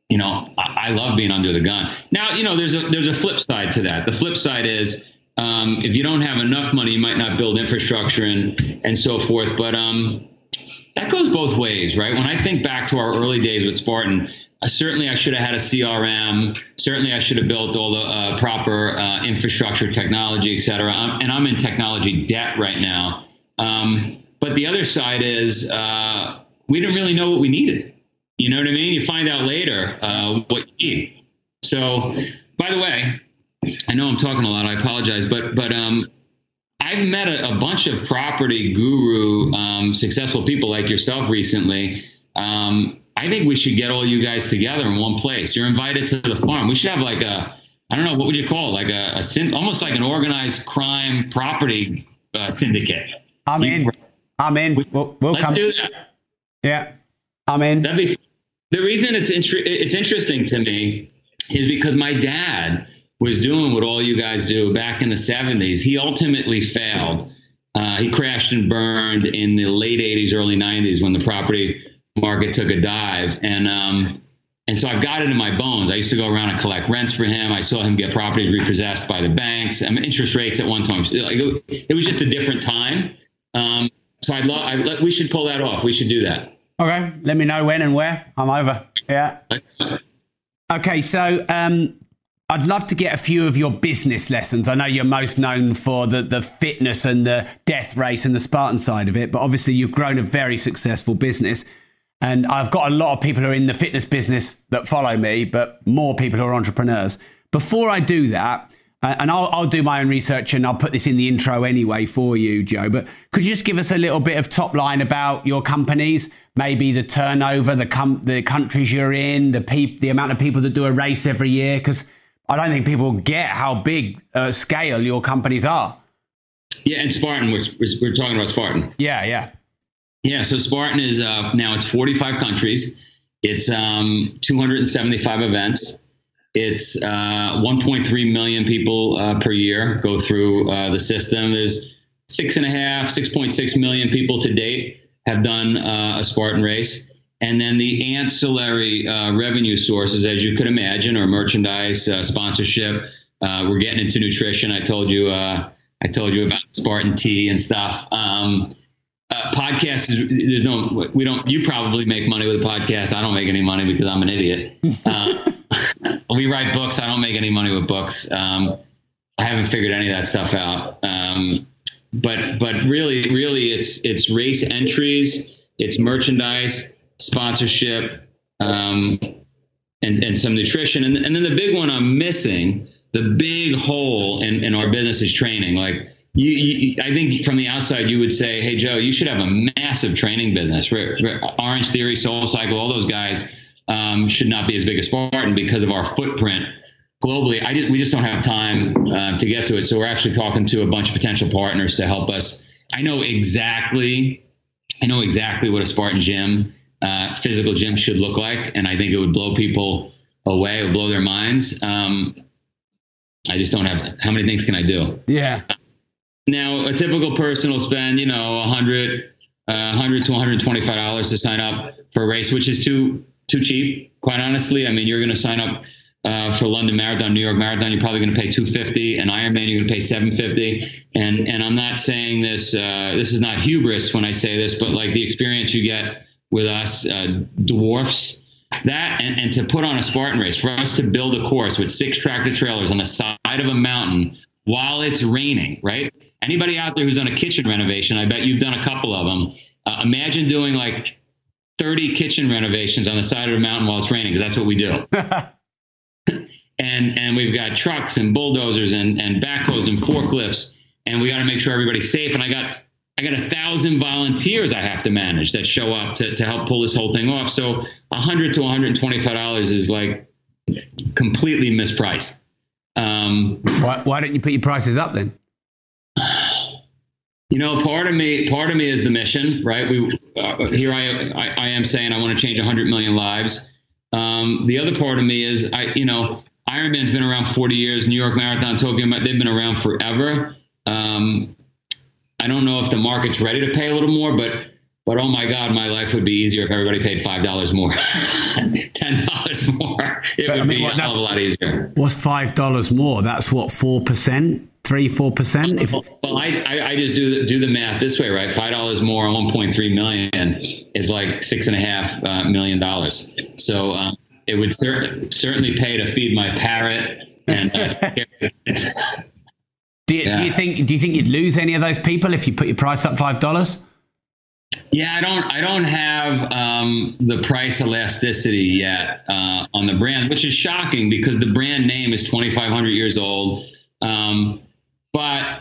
you know, I love being under the gun. Now, you know, there's a flip side to that. The flip side is, if you don't have enough money, you might not build infrastructure and so forth. But that goes both ways, right? When I think back to our early days with Spartan, certainly I should have had a CRM. Certainly I should have built all the proper infrastructure, technology, et cetera. I'm in technology debt right now. But the other side is, we didn't really know what we needed. You know what I mean? You find out later, what you need. So by the way, I know I'm talking a lot, I apologize, but I've met a bunch of property guru, successful people like yourself recently. I think we should get all you guys together in one place. You're invited to the farm. We should have like a, I don't know, what would you call it? Like a almost like an organized crime property, syndicate. I'm in. We'll come. Let's do that. Yeah, I'm in. The reason it's interesting to me is because my dad was doing what all you guys do back in the 70s. He ultimately failed. He crashed and burned in the late 80s, early 90s when the property market took a dive. And so I've got it in my bones. I used to go around and collect rents for him. I saw him get properties repossessed by the banks. I mean, interest rates at one time. It was just a different time. So we should pull that off. We should do that. Okay. Let me know when and where. I'm over. Yeah. Okay. So, I'd love to get a few of your business lessons. I know you're most known for the fitness and the death race and the Spartan side of it, but obviously you've grown a very successful business. And I've got a lot of people who are in the fitness business that follow me, but more people who are entrepreneurs. Before I do that, and I'll do my own research and I'll put this in the intro anyway for you, Joe, but could you just give us a little bit of top line about your companies, maybe the turnover, the countries you're in, the amount of people that do a race every year? Because I don't think people get how big scale your companies are. Yeah, and Spartan, we're talking about Spartan. Yeah. So Spartan is, now it's 45 countries. It's 275 events. It's 1.3 million people per year go through the system. There's 6.6 million people to date have done a Spartan race. And then the ancillary revenue sources, as you could imagine, are merchandise, sponsorship. We're getting into nutrition. I told you about Spartan Tea and stuff. Podcast is, there's no, we don't, you probably make money with a podcast. I don't make any money because I'm an idiot. We write books. I don't make any money with books. I haven't figured any of that stuff out. But really it's race entries, it's merchandise, sponsorship, and some nutrition. And then the big one I'm missing, the big hole in our business is training. Like, I think from the outside, you would say, hey, Joe, you should have a massive training business. Orange Theory, SoulCycle, all those guys should not be as big as Spartan because of our footprint globally. We just don't have time to get to it. So we're actually talking to a bunch of potential partners to help us. I know exactly what a Spartan gym, physical gym should look like. And I think it would blow people away, it would blow their minds. I just don't have, how many things can I do? Yeah. Now, a typical person will spend, $100 to $125 to sign up for a race, which is too cheap. Quite honestly, I mean, you're going to sign up for London Marathon, New York Marathon, you're probably going to pay $250, and Ironman, you're going to pay $750. And I'm not saying this, this is not hubris when I say this, but like the experience you get with us dwarfs that. And to put on a Spartan race, for us to build a course with 6 tractor trailers on the side of a mountain while it's raining, right? Anybody out there who's done a kitchen renovation, I bet you've done a couple of them. Imagine doing like 30 kitchen renovations on the side of a mountain while it's raining, because that's what we do. and we've got trucks and bulldozers and backhoes and forklifts, and we got to make sure everybody's safe. And I got 1,000 volunteers I have to manage that show up to help pull this whole thing off. So $100 to $125 is like completely mispriced. Why don't you put your prices up then? Part of me is the mission, right? I am saying I want to change 100 million lives. The other part of me is, Ironman's been around 40 years, New York Marathon, Tokyo, they've been around forever. I don't know if the market's ready to pay a little more, but oh my God, my life would be easier if everybody paid $5 more, $10 more. It would be a hell of a lot easier. What's $5 more? That's what, 4%, 3-4%. Well, I just do the math this way, right? $5 more on 1.3 million is like $6.5 million. So it would certainly pay to feed my parrot and. Do you think you'd lose any of those people if you put your price up $5? Yeah, I don't have the price elasticity yet on the brand, which is shocking because the brand name is 2,500 years old. But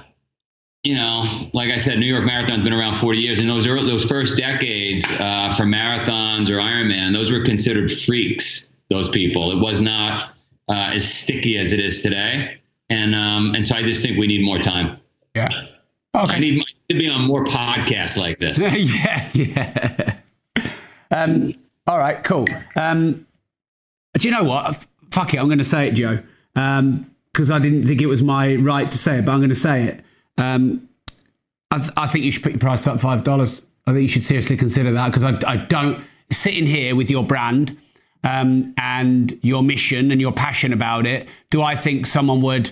like I said, New York Marathon's been around 40 years, and those first decades for marathons or Ironman, those were considered freaks. Those people, it was not as sticky as it is today, and so I just think we need more time. Yeah. Okay. I need to be on more podcasts like this. Yeah. All right, cool. Do you know what? Fuck it. I'm going to say it, Joe, because I didn't think it was my right to say it, but I'm going to say it. I think you should put your price up $5. I think you should seriously consider that, because I don't, sitting here with your brand and your mission and your passion about it, do I think someone would...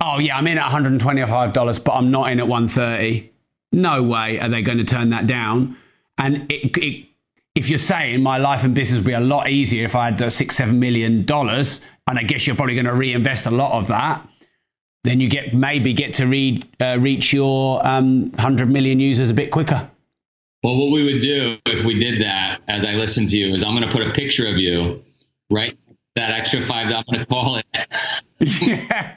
Oh yeah, I'm in at $125, but I'm not in at $130. No way are they going to turn that down. And if you're saying my life and business would be a lot easier if I had $6-7 million, and I guess you're probably going to reinvest a lot of that, then you get to reach your 100 million users a bit quicker. Well, what we would do if we did that, as I listen to you, is I'm going to put a picture of you, right? That extra $5, I'm going to call it. Yeah.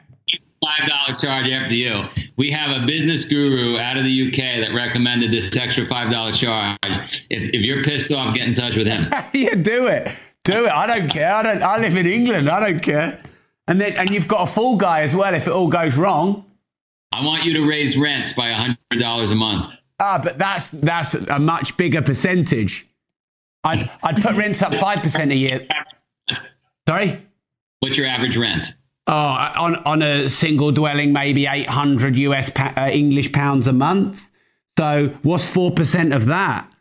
$5 charge after you. We have a business guru out of the UK that recommended this extra $5 charge. If you're pissed off, get in touch with him. Yeah, do it. I don't care. I live in England. I don't care. And you've got a fall guy as well. If it all goes wrong, I want you to raise rents by $100 a month. But that's a much bigger percentage. I'd put rents up 5% a year. Sorry? What's your average rent? Oh, on a single dwelling, maybe English pounds a month. So what's 4% of that?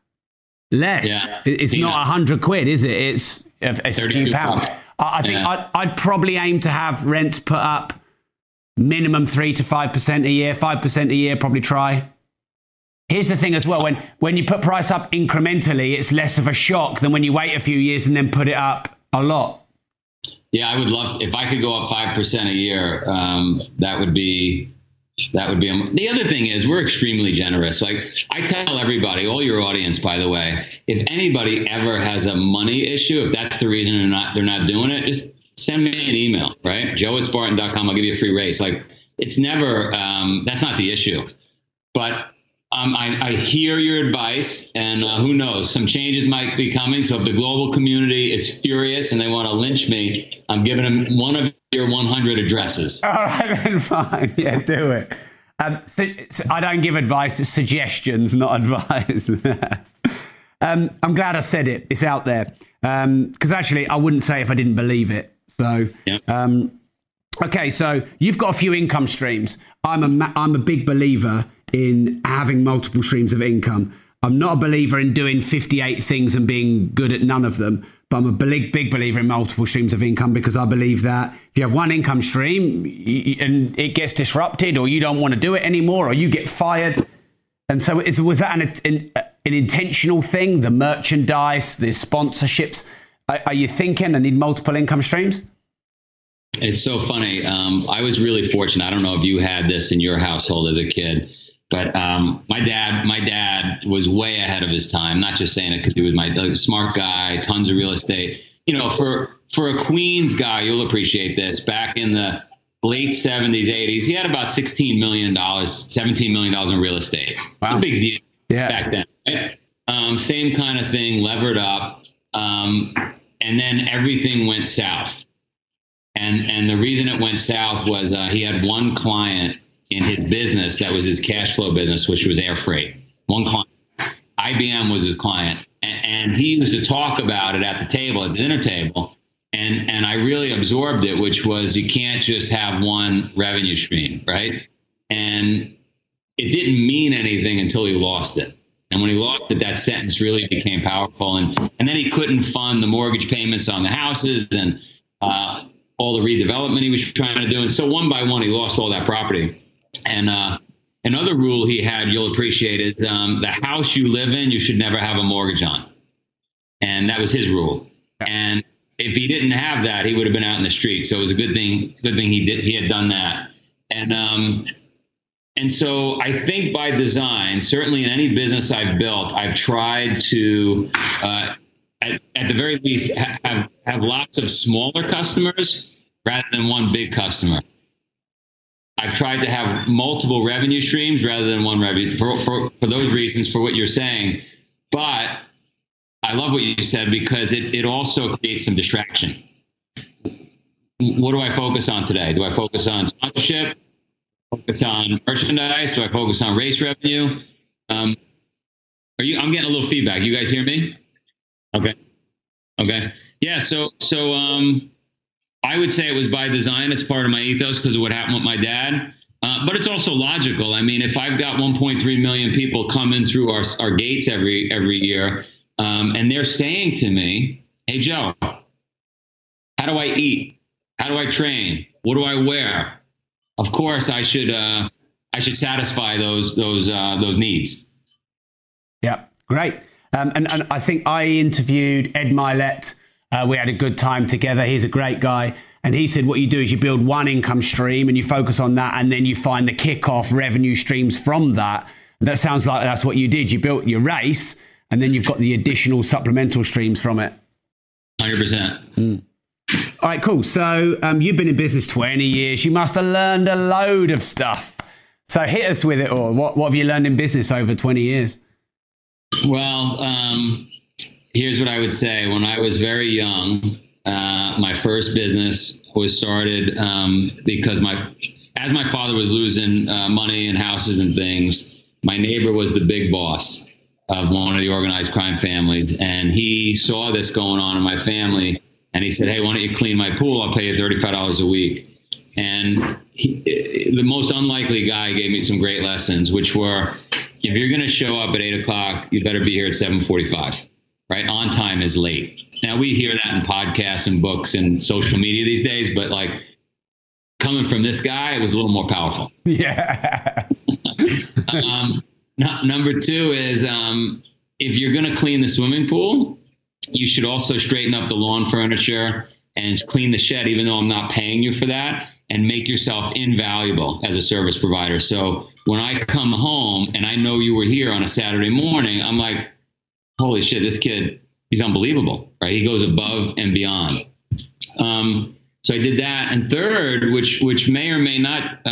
Less. Yeah. It's not 100 quid, is it? It's a few pounds. I think I'd probably aim to have rents put up minimum 3 to 5% a year, probably try. Here's the thing as well, when you put price up incrementally, it's less of a shock than when you wait a few years and then put it up a lot. Yeah, I would love to, if I could go up 5% a year, that would be the other thing is we're extremely generous. Like I tell everybody, all your audience, by the way, if anybody ever has a money issue, if that's the reason they're not doing it, just send me an email, right? joe@spartan.com. I'll give you a free race. Like it's never, that's not the issue, but I hear your advice, and who knows, some changes might be coming. So if the global community is furious and they want to lynch me, I'm giving them one of your 100 addresses. All right, then fine. Yeah, do it. So I don't give advice. It's suggestions, not advice. I'm glad I said it. It's out there. Because actually, I wouldn't say if I didn't believe it. So, yeah. Okay, so you've got a few income streams. I'm a big believer in having multiple streams of income. I'm not a believer in doing 58 things and being good at none of them, but I'm a big believer in multiple streams of income, because I believe that if you have one income stream and it gets disrupted, or you don't want to do it anymore, or you get fired. And so was that an intentional thing? The merchandise, the sponsorships, are you thinking I need multiple income streams? It's so funny. I was really fortunate. I don't know if you had this in your household as a kid, but my dad was way ahead of his time. Not just saying it because he was a smart guy, tons of real estate. You know, for a Queens guy, you'll appreciate this. Back in the late 70s, 80s, he had about $16 million, $17 million in real estate. Wow. A big deal back then. Right? Same kind of thing, levered up. And then everything went south. And the reason it went south was he had one client in his business that was his cash flow business, which was air freight. One client. IBM was his client. And he used to talk about it at the table, at the dinner table. And I really absorbed it, which was you can't just have one revenue stream, right? And it didn't mean anything until he lost it. And when he lost it, that sentence really became powerful. And then he couldn't fund the mortgage payments on the houses and all the redevelopment he was trying to do. And so one by one, he lost all that property. And another rule he had, you'll appreciate, is the house you live in, you should never have a mortgage on. And that was his rule. And if he didn't have that, he would have been out in the street. So it was a good thing he had done that. And so I think by design, certainly in any business I've built, I've tried to, at the very least, have lots of smaller customers rather than one big customer. I've tried to have multiple revenue streams rather than one revenue for those reasons, for what you're saying. But I love what you said, because it also creates some distraction. What do I focus on today? Do I focus on sponsorship? Do I focus on merchandise? Do I focus on race revenue? I'm getting a little feedback. You guys hear me? Okay. Yeah. So, I would say it was by design. It's part of my ethos because of what happened with my dad. But it's also logical. I mean, if I've got 1.3 million people come in through our gates every year, and they're saying to me, "Hey, Joe, how do I eat? How do I train? What do I wear?" Of course, I should satisfy those needs. Yeah. Great. And I think I interviewed Ed Mylett. We had a good time together. He's a great guy. And he said, what you do is you build one income stream and you focus on that. And then you find the kickoff revenue streams from that. That sounds like that's what you did. You built your race and then you've got the additional supplemental streams from it. 100%. All right, cool. So you've been in business 20 years. You must have learned a load of stuff. So hit us with it all. What have you learned in business over 20 years? Well, here's what I would say. When I was very young, my first business was started because as my father was losing money and houses and things, my neighbor was the big boss of one of the organized crime families. And he saw this going on in my family. And he said, hey, why don't you clean my pool? I'll pay you $35 a week. And the most unlikely guy gave me some great lessons, which were, if you're going to show up at 8:00, you better be here at 7:45, right? On time is late. Now we hear that in podcasts and books and social media these days, but like coming from this guy, it was a little more powerful. Yeah. Number two is if you're going to clean the swimming pool, you should also straighten up the lawn furniture and clean the shed, even though I'm not paying you for that, and make yourself invaluable as a service provider. So when I come home and I know you were here on a Saturday morning, I'm like, holy shit, this kid, he's unbelievable, right? He goes above and beyond. So I did that. And third, which may or may not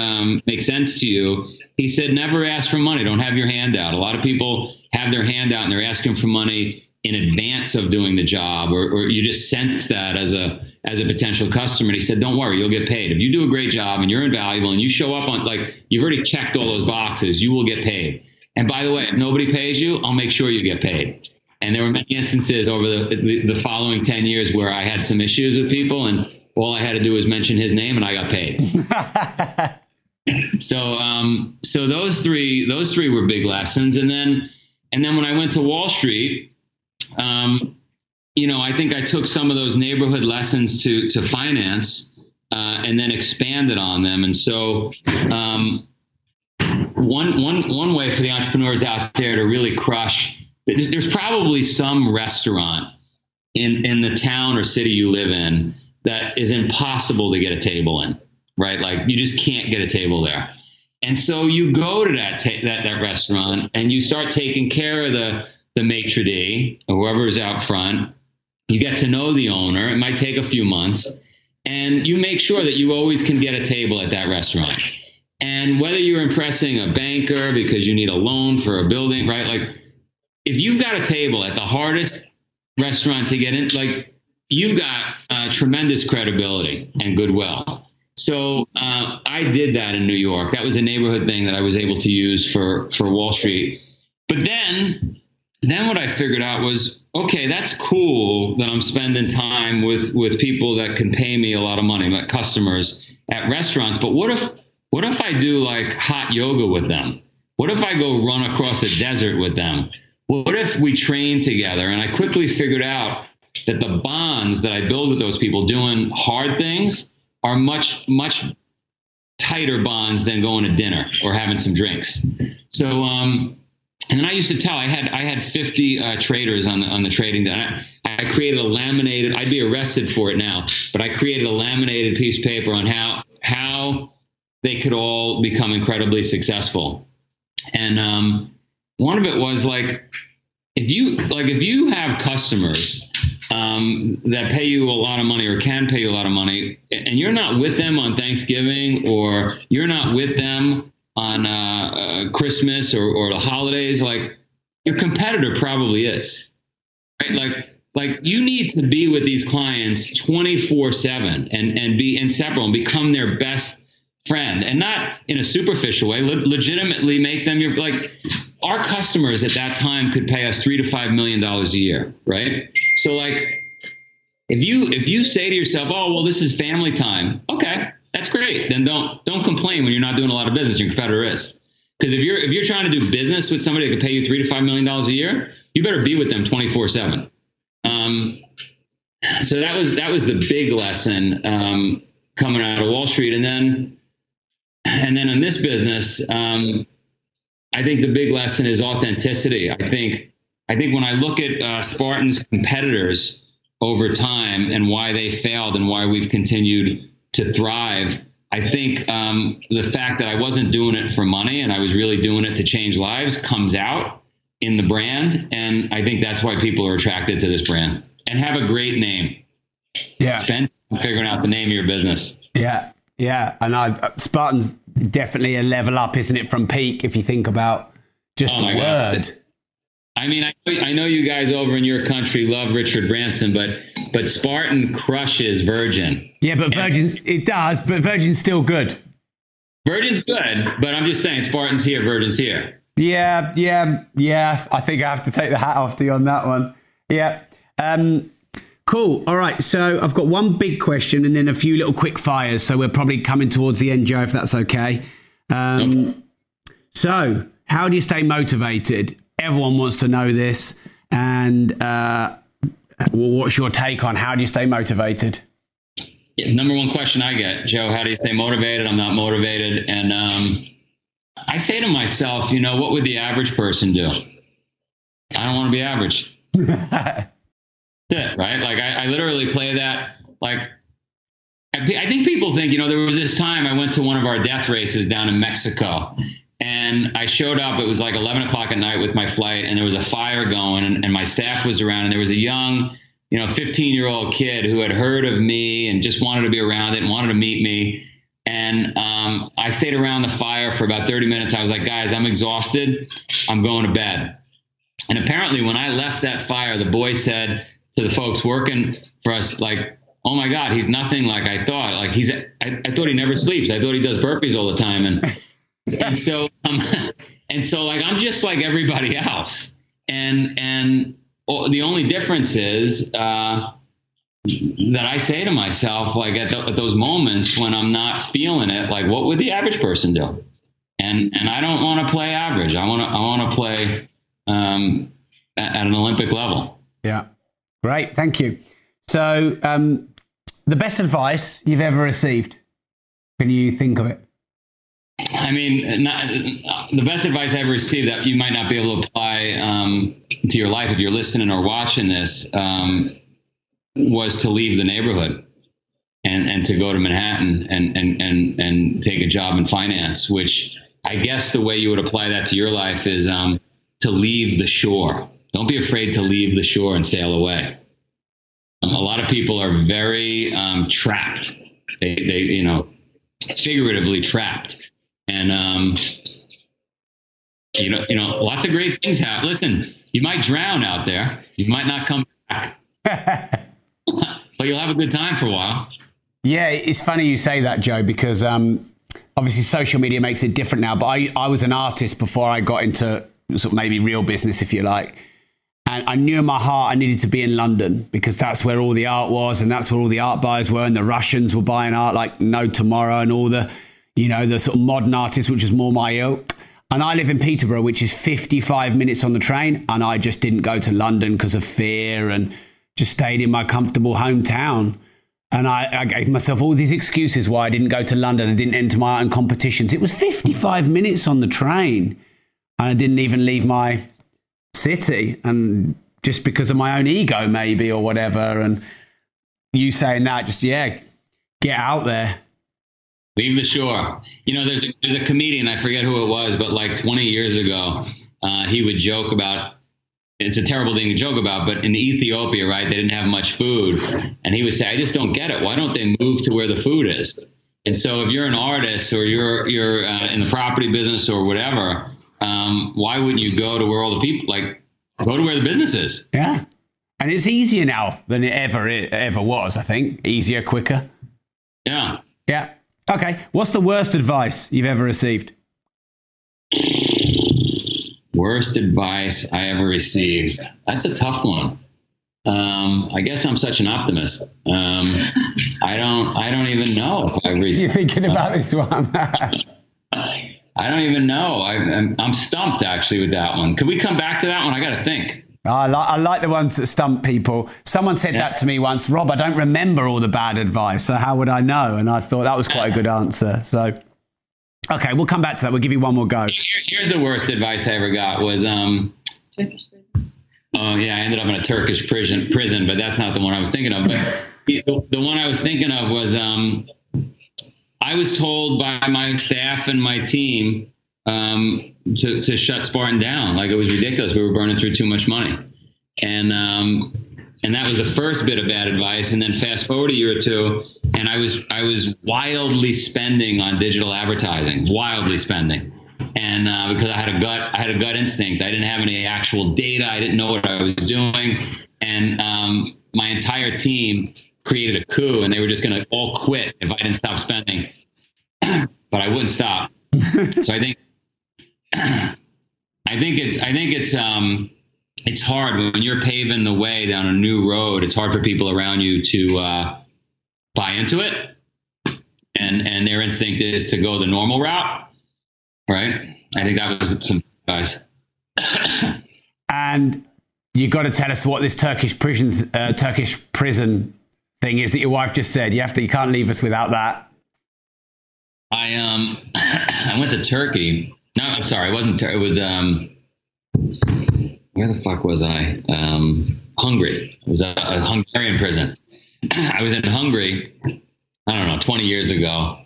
make sense to you, he said, never ask for money. Don't have your hand out. A lot of people have their hand out and they're asking for money in advance of doing the job, or you just sense that as a potential customer. And he said, don't worry, you'll get paid. If you do a great job and you're invaluable and you show up on, like, you've already checked all those boxes, you will get paid. And by the way, if nobody pays you, I'll make sure you get paid. And there were many instances over the following 10 years where I had some issues with people, and all I had to do was mention his name and I got paid. So those three were big lessons. And then when I went to Wall Street, I think I took some of those neighborhood lessons to finance, and then expanded on them. And so, one way for the entrepreneurs out there to really crush, there's probably some restaurant in the town or city you live in that is impossible to get a table in, right? Like, you just can't get a table there. And so you go to that restaurant and you start taking care of the maitre d' or whoever is out front. You get to know the owner. It might take a few months, and you make sure that you always can get a table at that restaurant. And whether you're impressing a banker because you need a loan for a building, right? Like, if you've got a table at the hardest restaurant to get in, like, you've got tremendous credibility and goodwill. So I did that in New York. That was a neighborhood thing that I was able to use for Wall Street. But then what I figured out was, okay, that's cool that I'm spending time with people that can pay me a lot of money, like customers at restaurants. But what if I do like hot yoga with them? What if I go run across a desert with them? What if we train together? And I quickly figured out that the bonds that I build with those people doing hard things are much, much tighter bonds than going to dinner or having some drinks. So, and then I used to tell, I had 50 traders on the trading day. I created a laminated, I'd be arrested for it now, but I created a laminated piece of paper on how they could all become incredibly successful. And, one of it was like, if you have customers that pay you a lot of money or can pay you a lot of money, and you're not with them on Thanksgiving or you're not with them on Christmas or the holidays, like, your competitor probably is, right? Like you need to be with these clients 24/7 and be inseparable and become their best friend, and not in a superficial way, legitimately make them your, like, our customers at that time could pay us $3 to $5 million a year. Right. So like, if you say to yourself, oh, well, this is family time. Okay. That's great. Then don't complain when you're not doing a lot of business, your competitor is. Because if you're trying to do business with somebody that could pay you $3 to $5 million a year, you better be with them 24/7. So that was the big lesson, coming out of Wall Street. And then in this business, I think the big lesson is authenticity. I think when I look at Spartan's competitors over time and why they failed and why we've continued to thrive, I think the fact that I wasn't doing it for money and I was really doing it to change lives comes out in the brand. And I think that's why people are attracted to this brand. And have a great name. Yeah. Spend time figuring out the name of your business. Yeah. Yeah, and Spartan's definitely a level up, isn't it, from Peak, if you think about just the word. God. I mean, I know you guys over in your country love Richard Branson, but Spartan crushes Virgin. Yeah, but Virgin, it does, but Virgin's still good. Virgin's good, but I'm just saying Spartan's here, Virgin's here. Yeah. I think I have to take the hat off to you on that one. Yeah. Cool. All right. So I've got one big question and then a few little quick fires. So we're probably coming towards the end, Joe, if that's okay. Okay. So how do you stay motivated? Everyone wants to know this. And what's your take on how do you stay motivated? Yeah, number one question I get, Joe, how do you stay motivated? I'm not motivated. And I say to myself, you know, what would the average person do? I don't want to be average. That's it, right? Like I literally play that. Like I think people think, you know, there was this time I went to one of our death races down in Mexico, and I showed up. It was like 11 o'clock at night with my flight, and there was a fire going, and my staff was around, and there was a young, you know, 15-year-old kid who had heard of me and just wanted to be around it and wanted to meet me. And I stayed around the fire for about 30 minutes. I was like, guys, I'm exhausted. I'm going to bed. And apparently when I left that fire, the boy said to the folks working for us, like, oh my God, he's nothing like I thought. Like I thought he never sleeps. I thought he does burpees all the time. And so like, I'm just like everybody else. And the only difference is, that I say to myself, like at those moments when I'm not feeling it, like what would the average person do? And I don't want to play average. I want to play at an Olympic level. Yeah, great, thank you. So the best advice you've ever received, can you think of it? I mean, the best advice I ever received that you might not be able to apply to your life if you're listening or watching this. Was to leave the neighborhood and to go to Manhattan and take a job in finance, which I guess the way you would apply that to your life is to leave the shore. Don't be afraid to leave the shore and sail away. A lot of people are very trapped. They you know, figuratively trapped. And you know, lots of great things happen. Listen, you might drown out there. You might not come back. But you'll have a good time for a while. Yeah, it's funny you say that, Joe, because obviously social media makes it different now. But I was an artist before I got into sort of maybe real business, if you like. And I knew in my heart I needed to be in London because that's where all the art was and that's where all the art buyers were. And the Russians were buying art like No Tomorrow and all the, you know, the sort of modern artists, which is more my ilk. And I live in Peterborough, which is 55 minutes on the train. And I just didn't go to London because of fear and just stayed in my comfortable hometown. And I gave myself all these excuses why I didn't go to London. I didn't enter my art and competitions. It was 55 minutes on the train. And I didn't even leave my city. And just because of my own ego, maybe, or whatever. And you saying that, just, yeah, get out there. Leave the shore. You know, there's a comedian, I forget who it was, but like 20 years ago, he would joke about, it's a terrible thing to joke about, but in Ethiopia, right, they didn't have much food. And he would say, I just don't get it. Why don't they move to where the food is? And so if you're an artist or you're in the property business or whatever, why wouldn't you go to where all the people, like, go to where the business is? Yeah. And it's easier now than it ever was, I think. Easier, quicker. Yeah. Yeah. Okay. What's the worst advice you've ever received? Worst advice I ever received. That's a tough one. I guess I'm such an optimist. I don't even know if I received. You're thinking about this one. I don't even know. I'm stumped actually with that one. Could we come back to that one? I got to think. I like the ones that stump people. Someone said that to me once, Rob, I don't remember all the bad advice. So how would I know? And I thought that was quite a good answer. So. Okay, we'll come back to that. We'll give you one more go. Here's the worst advice I ever got was, I ended up in a Turkish prison, but that's not the one I was thinking of. But the one I was thinking of was, I was told by my staff and my team to shut Spartan down. Like it was ridiculous. We were burning through too much money. And that was the first bit of bad advice. And then fast forward a year or two, and I was wildly spending on digital advertising, wildly spending. And because I had a gut instinct. I didn't have any actual data. I didn't know what I was doing. And my entire team created a coup, and they were just going to all quit if I didn't stop spending. But I wouldn't stop. So I think it's it's hard when you're paving the way down a new road. It's hard for people around you to buy into it, and their instinct is to go the normal route, right? I think that was some advice. And you got to tell us what this Turkish prison thing is that your wife just said. You can't leave us without that. I went to Turkey No, I'm sorry. It wasn't. It was. Where the fuck was I? Hungary. It was a Hungarian prison. I was in Hungary. I don't know, 20 years ago,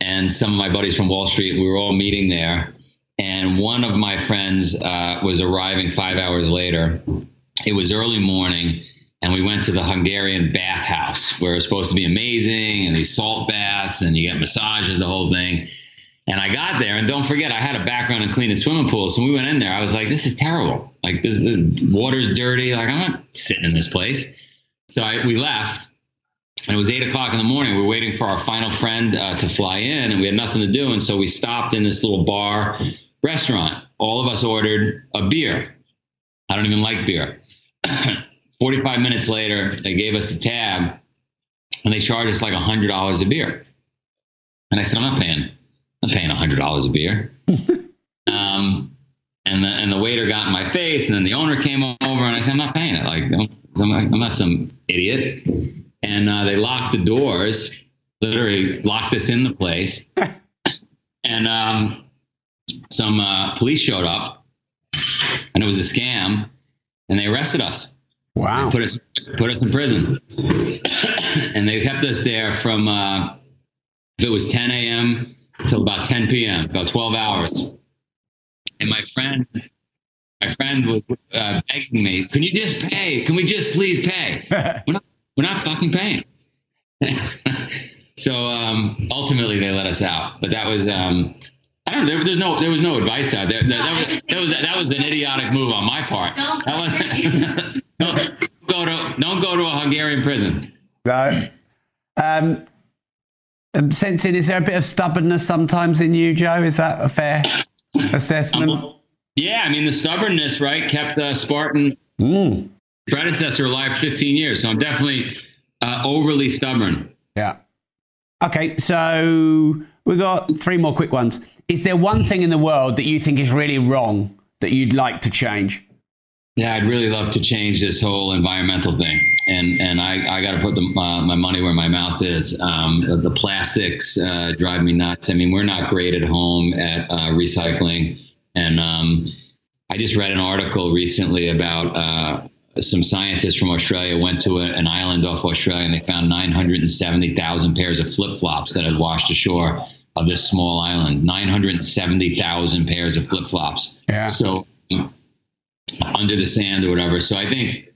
and some of my buddies from Wall Street. We were all meeting there, and one of my friends was arriving 5 hours later. It was early morning, and we went to the Hungarian bathhouse where it was supposed to be amazing, and these salt baths, and you get massages, the whole thing. And I got there, and don't forget, I had a background in cleaning swimming pools. So when we went in there, I was like, this is terrible. Like, this, the water's dirty. Like, I'm not sitting in this place. So we left, and it was 8 o'clock in the morning. We were waiting for our final friend to fly in, and we had nothing to do. And so we stopped in this little bar restaurant. All of us ordered a beer. I don't even like beer. 45 minutes later, they gave us the tab, and they charged us like $100 a beer. And I said, I'm not paying $100 a beer. And the waiter got in my face, and then the owner came over, and I said, I'm not paying it. Like, I'm not some idiot. And they locked the doors, literally locked us in the place. And some police showed up, and it was a scam, and they arrested us. Wow. They put us in prison. And they kept us there from, if it was 10 a.m., till about 10 p.m., about 12 hours. And my friend was begging me, can you just pay? Can we just please pay? We're not fucking paying. So ultimately they let us out. But that was, I don't know, there was no advice out there. That was an idiotic move on my part. Don't go to a Hungarian prison. No. I'm sensing, is there a bit of stubbornness sometimes in you, Joe? Is that a fair assessment? Yeah, I mean, the stubbornness, right, kept Spartan predecessor alive 15 years. So I'm definitely overly stubborn. Yeah. Okay, so we've got three more quick ones. Is there one thing in the world that you think is really wrong that you'd like to change? Yeah, I'd really love to change this whole environmental thing. And I got to put my money where my mouth is. The plastics drive me nuts. I mean, we're not great at home at recycling. And I just read an article recently about some scientists from Australia went to an island off Australia, and they found 970,000 pairs of flip-flops that had washed ashore of this small island. 970,000 pairs of flip-flops. Yeah. So under the sand or whatever. So I think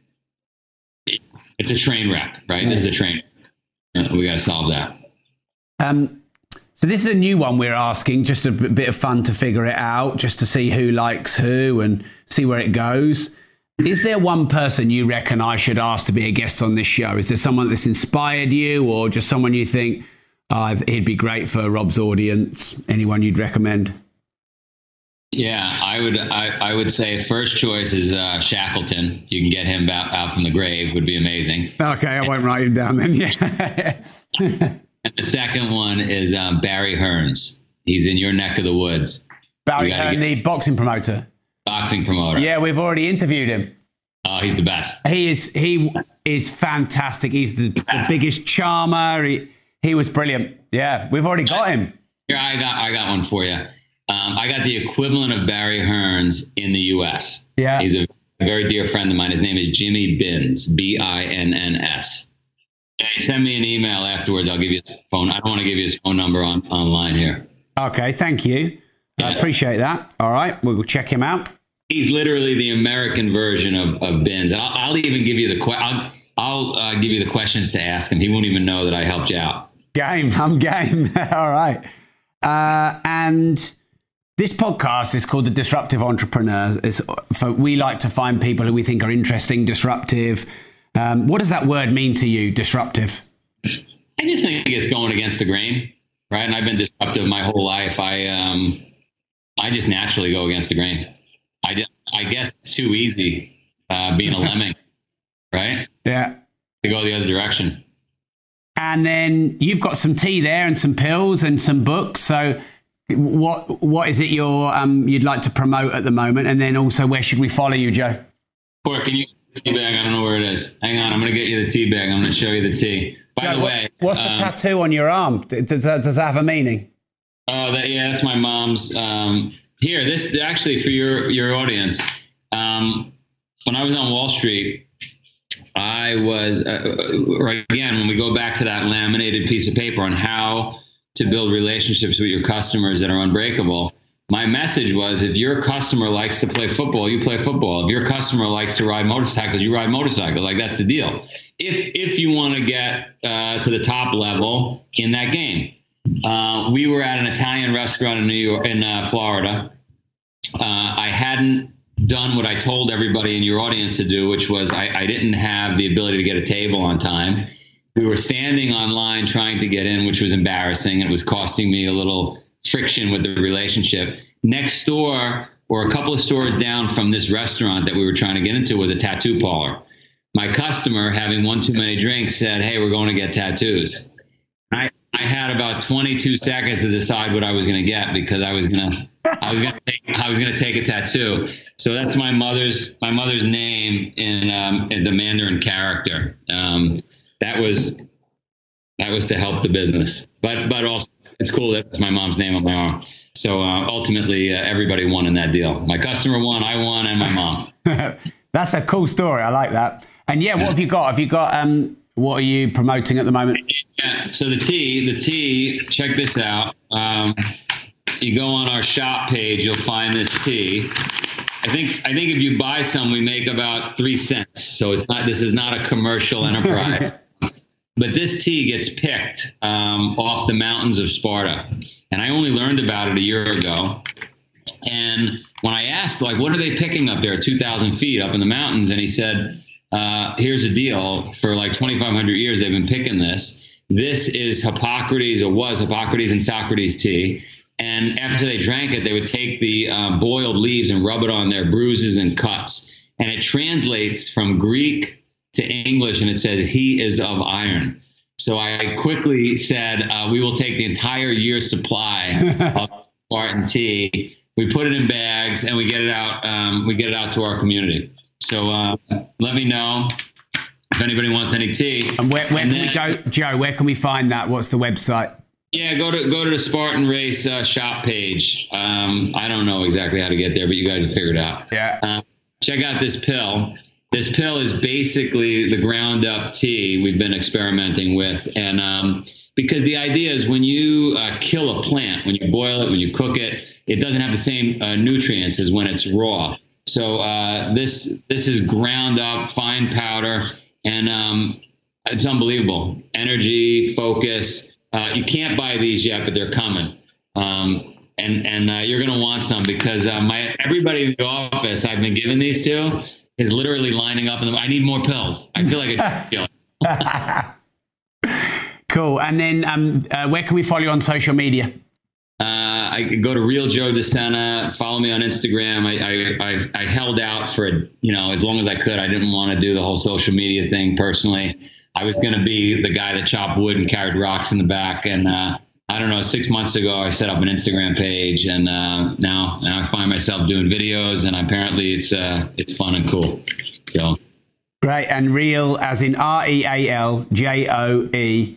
it's a train wreck, right? Yeah. This is a train. We got to solve that. So this is a new one we're asking, just a bit of fun to figure it out, just to see who likes who and see where it goes. Is there one person you reckon I should ask to be a guest on this show? Is there someone that's inspired you, or just someone you think, he'd be great for Rob's audience? Anyone you'd recommend? Yeah, I would say first choice is Shackleton. You can get him out from the grave, would be amazing. Okay, I won't write him down then. Yeah. And the second one is Barry Hearns. He's in your neck of the woods. Barry Hearns, the boxing promoter. Boxing promoter. Yeah, we've already interviewed him. Oh, he's the best. He is fantastic. He's the biggest charmer. He was brilliant. Yeah, we've already got him. Here, I got one for you. I got the equivalent of Barry Hearns in the U.S. Yeah. He's a very dear friend of mine. His name is Jimmy Binns, B-I-N-N-S. Send me an email afterwards. I'll give you his phone. I don't want to give you his phone number online here. Okay, thank you. Yeah. I appreciate that. All right, we'll check him out. He's literally the American version of Binns. And I'll even give you I'll give you the questions to ask him. He won't even know that I helped you out. Game. I'm game. All right. And this podcast is called The Disruptive Entrepreneur. We like to find people who we think are interesting, disruptive. What does that word mean to you, disruptive? I just think it's going against the grain, right? And I've been disruptive my whole life. I just naturally go against the grain. I guess it's too easy being a lemming, right? Yeah. To go the other direction. And then you've got some tea there and some pills and some books, so what is it you'd like to promote at the moment? And then also, where should we follow you, Joe? Cork, can you get the tea bag? I don't know where it is. Hang on, I'm going to get you the tea bag. I'm going to show you the tea. By the way, what's the tattoo on your arm? Does that have a meaning? Oh, yeah, that's my mom's Here, this actually for your audience. When I was on Wall Street, I was, again, when we go back to that laminated piece of paper on how to build relationships with your customers that are unbreakable, my message was, if your customer likes to play football, you play football. If your customer likes to ride motorcycles, you ride motorcycles. Like, that's the deal. If you want to get to the top level in that game. We were at an Italian restaurant in Florida. I hadn't done what I told everybody in your audience to do, which was I didn't have the ability to get a table on time. We were standing online trying to get in, which was embarrassing. It was costing me a little friction with the relationship. Next door, or a couple of stores down from this restaurant that we were trying to get into, was a tattoo parlor. My customer, having one too many drinks, said, "Hey, we're going to get tattoos." I had about 22 seconds to decide what I was going to get, because I was going to take a tattoo. So that's my mother's name in the Mandarin character. That was to help the business, but also it's cool that it's my mom's name on my arm. So ultimately, everybody won in that deal. My customer won, I won, and my mom. That's a cool story. I like that. And yeah, what have you got? Have you got what are you promoting at the moment? Yeah, so the tea, check this out. You go on our shop page, you'll find this tea. I think if you buy some, we make about 3 cents. So this is not a commercial enterprise. But this tea gets picked off the mountains of Sparta. And I only learned about it a year ago. And when I asked, like, what are they picking up there at 2,000 feet up in the mountains? And he said, here's a deal. For like 2,500 years, they've been picking this. This is Hippocrates, or was Hippocrates and Socrates tea. And after they drank it, they would take the boiled leaves and rub it on their bruises and cuts. And it translates from Greek to English, and it says, "He is of iron." So I quickly said, we will take the entire year's supply of Spartan tea. We put it in bags and we get it out. We get it out to our community. So let me know if anybody wants any tea. And where can we go, Joe? Where can we find that? What's the website? Yeah, go to the Spartan Race shop page. I don't know exactly how to get there, but you guys have figured it out. Yeah. Check out this pill. This pill is basically the ground up tea we've been experimenting with. And because the idea is, when you kill a plant, when you boil it, when you cook it, it doesn't have the same nutrients as when it's raw. So this is ground up, fine powder, and it's unbelievable. Energy, focus. You can't buy these yet, but they're coming. And you're going to want some, because everybody in the office I've been giving these to is literally lining up. I need more pills. I feel like a Cool. And then where can we follow you on social media? I go to Real Joe DeSena. Follow me on Instagram. I held out for as long as I could. I didn't want to do the whole social media thing personally. I was going to be the guy that chopped wood and carried rocks in the back. And I don't know, 6 months ago, I set up an Instagram page, and now I find myself doing videos, and apparently it's fun and cool. So great. And Real as in RealJoe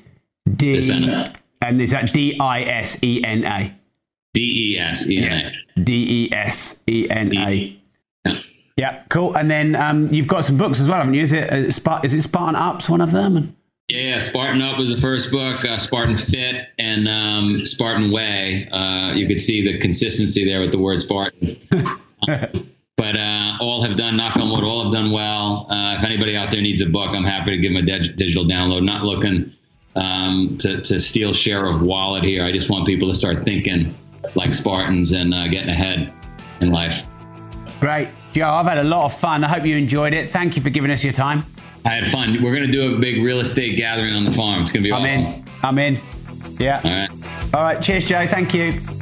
DeSena. And is that DISENA? DESENA. Yeah. DESENA. Yeah. Yeah, cool. And then you've got some books as well, haven't you? Is it Spartan Up's one of them? Yeah, Spartan Up was the first book, Spartan Fit, and Spartan Way. You could see the consistency there with the word Spartan. But all have done, knock on wood, all have done well. If anybody out there needs a book, I'm happy to give them a digital download. Not looking to steal share of wallet here. I just want people to start thinking like Spartans and getting ahead in life. Great. Joe, I've had a lot of fun. I hope you enjoyed it. Thank you for giving us your time. I had fun. We're going to do a big real estate gathering on the farm. It's going to be awesome. I'm in. Yeah. All right. Cheers, Joe. Thank you.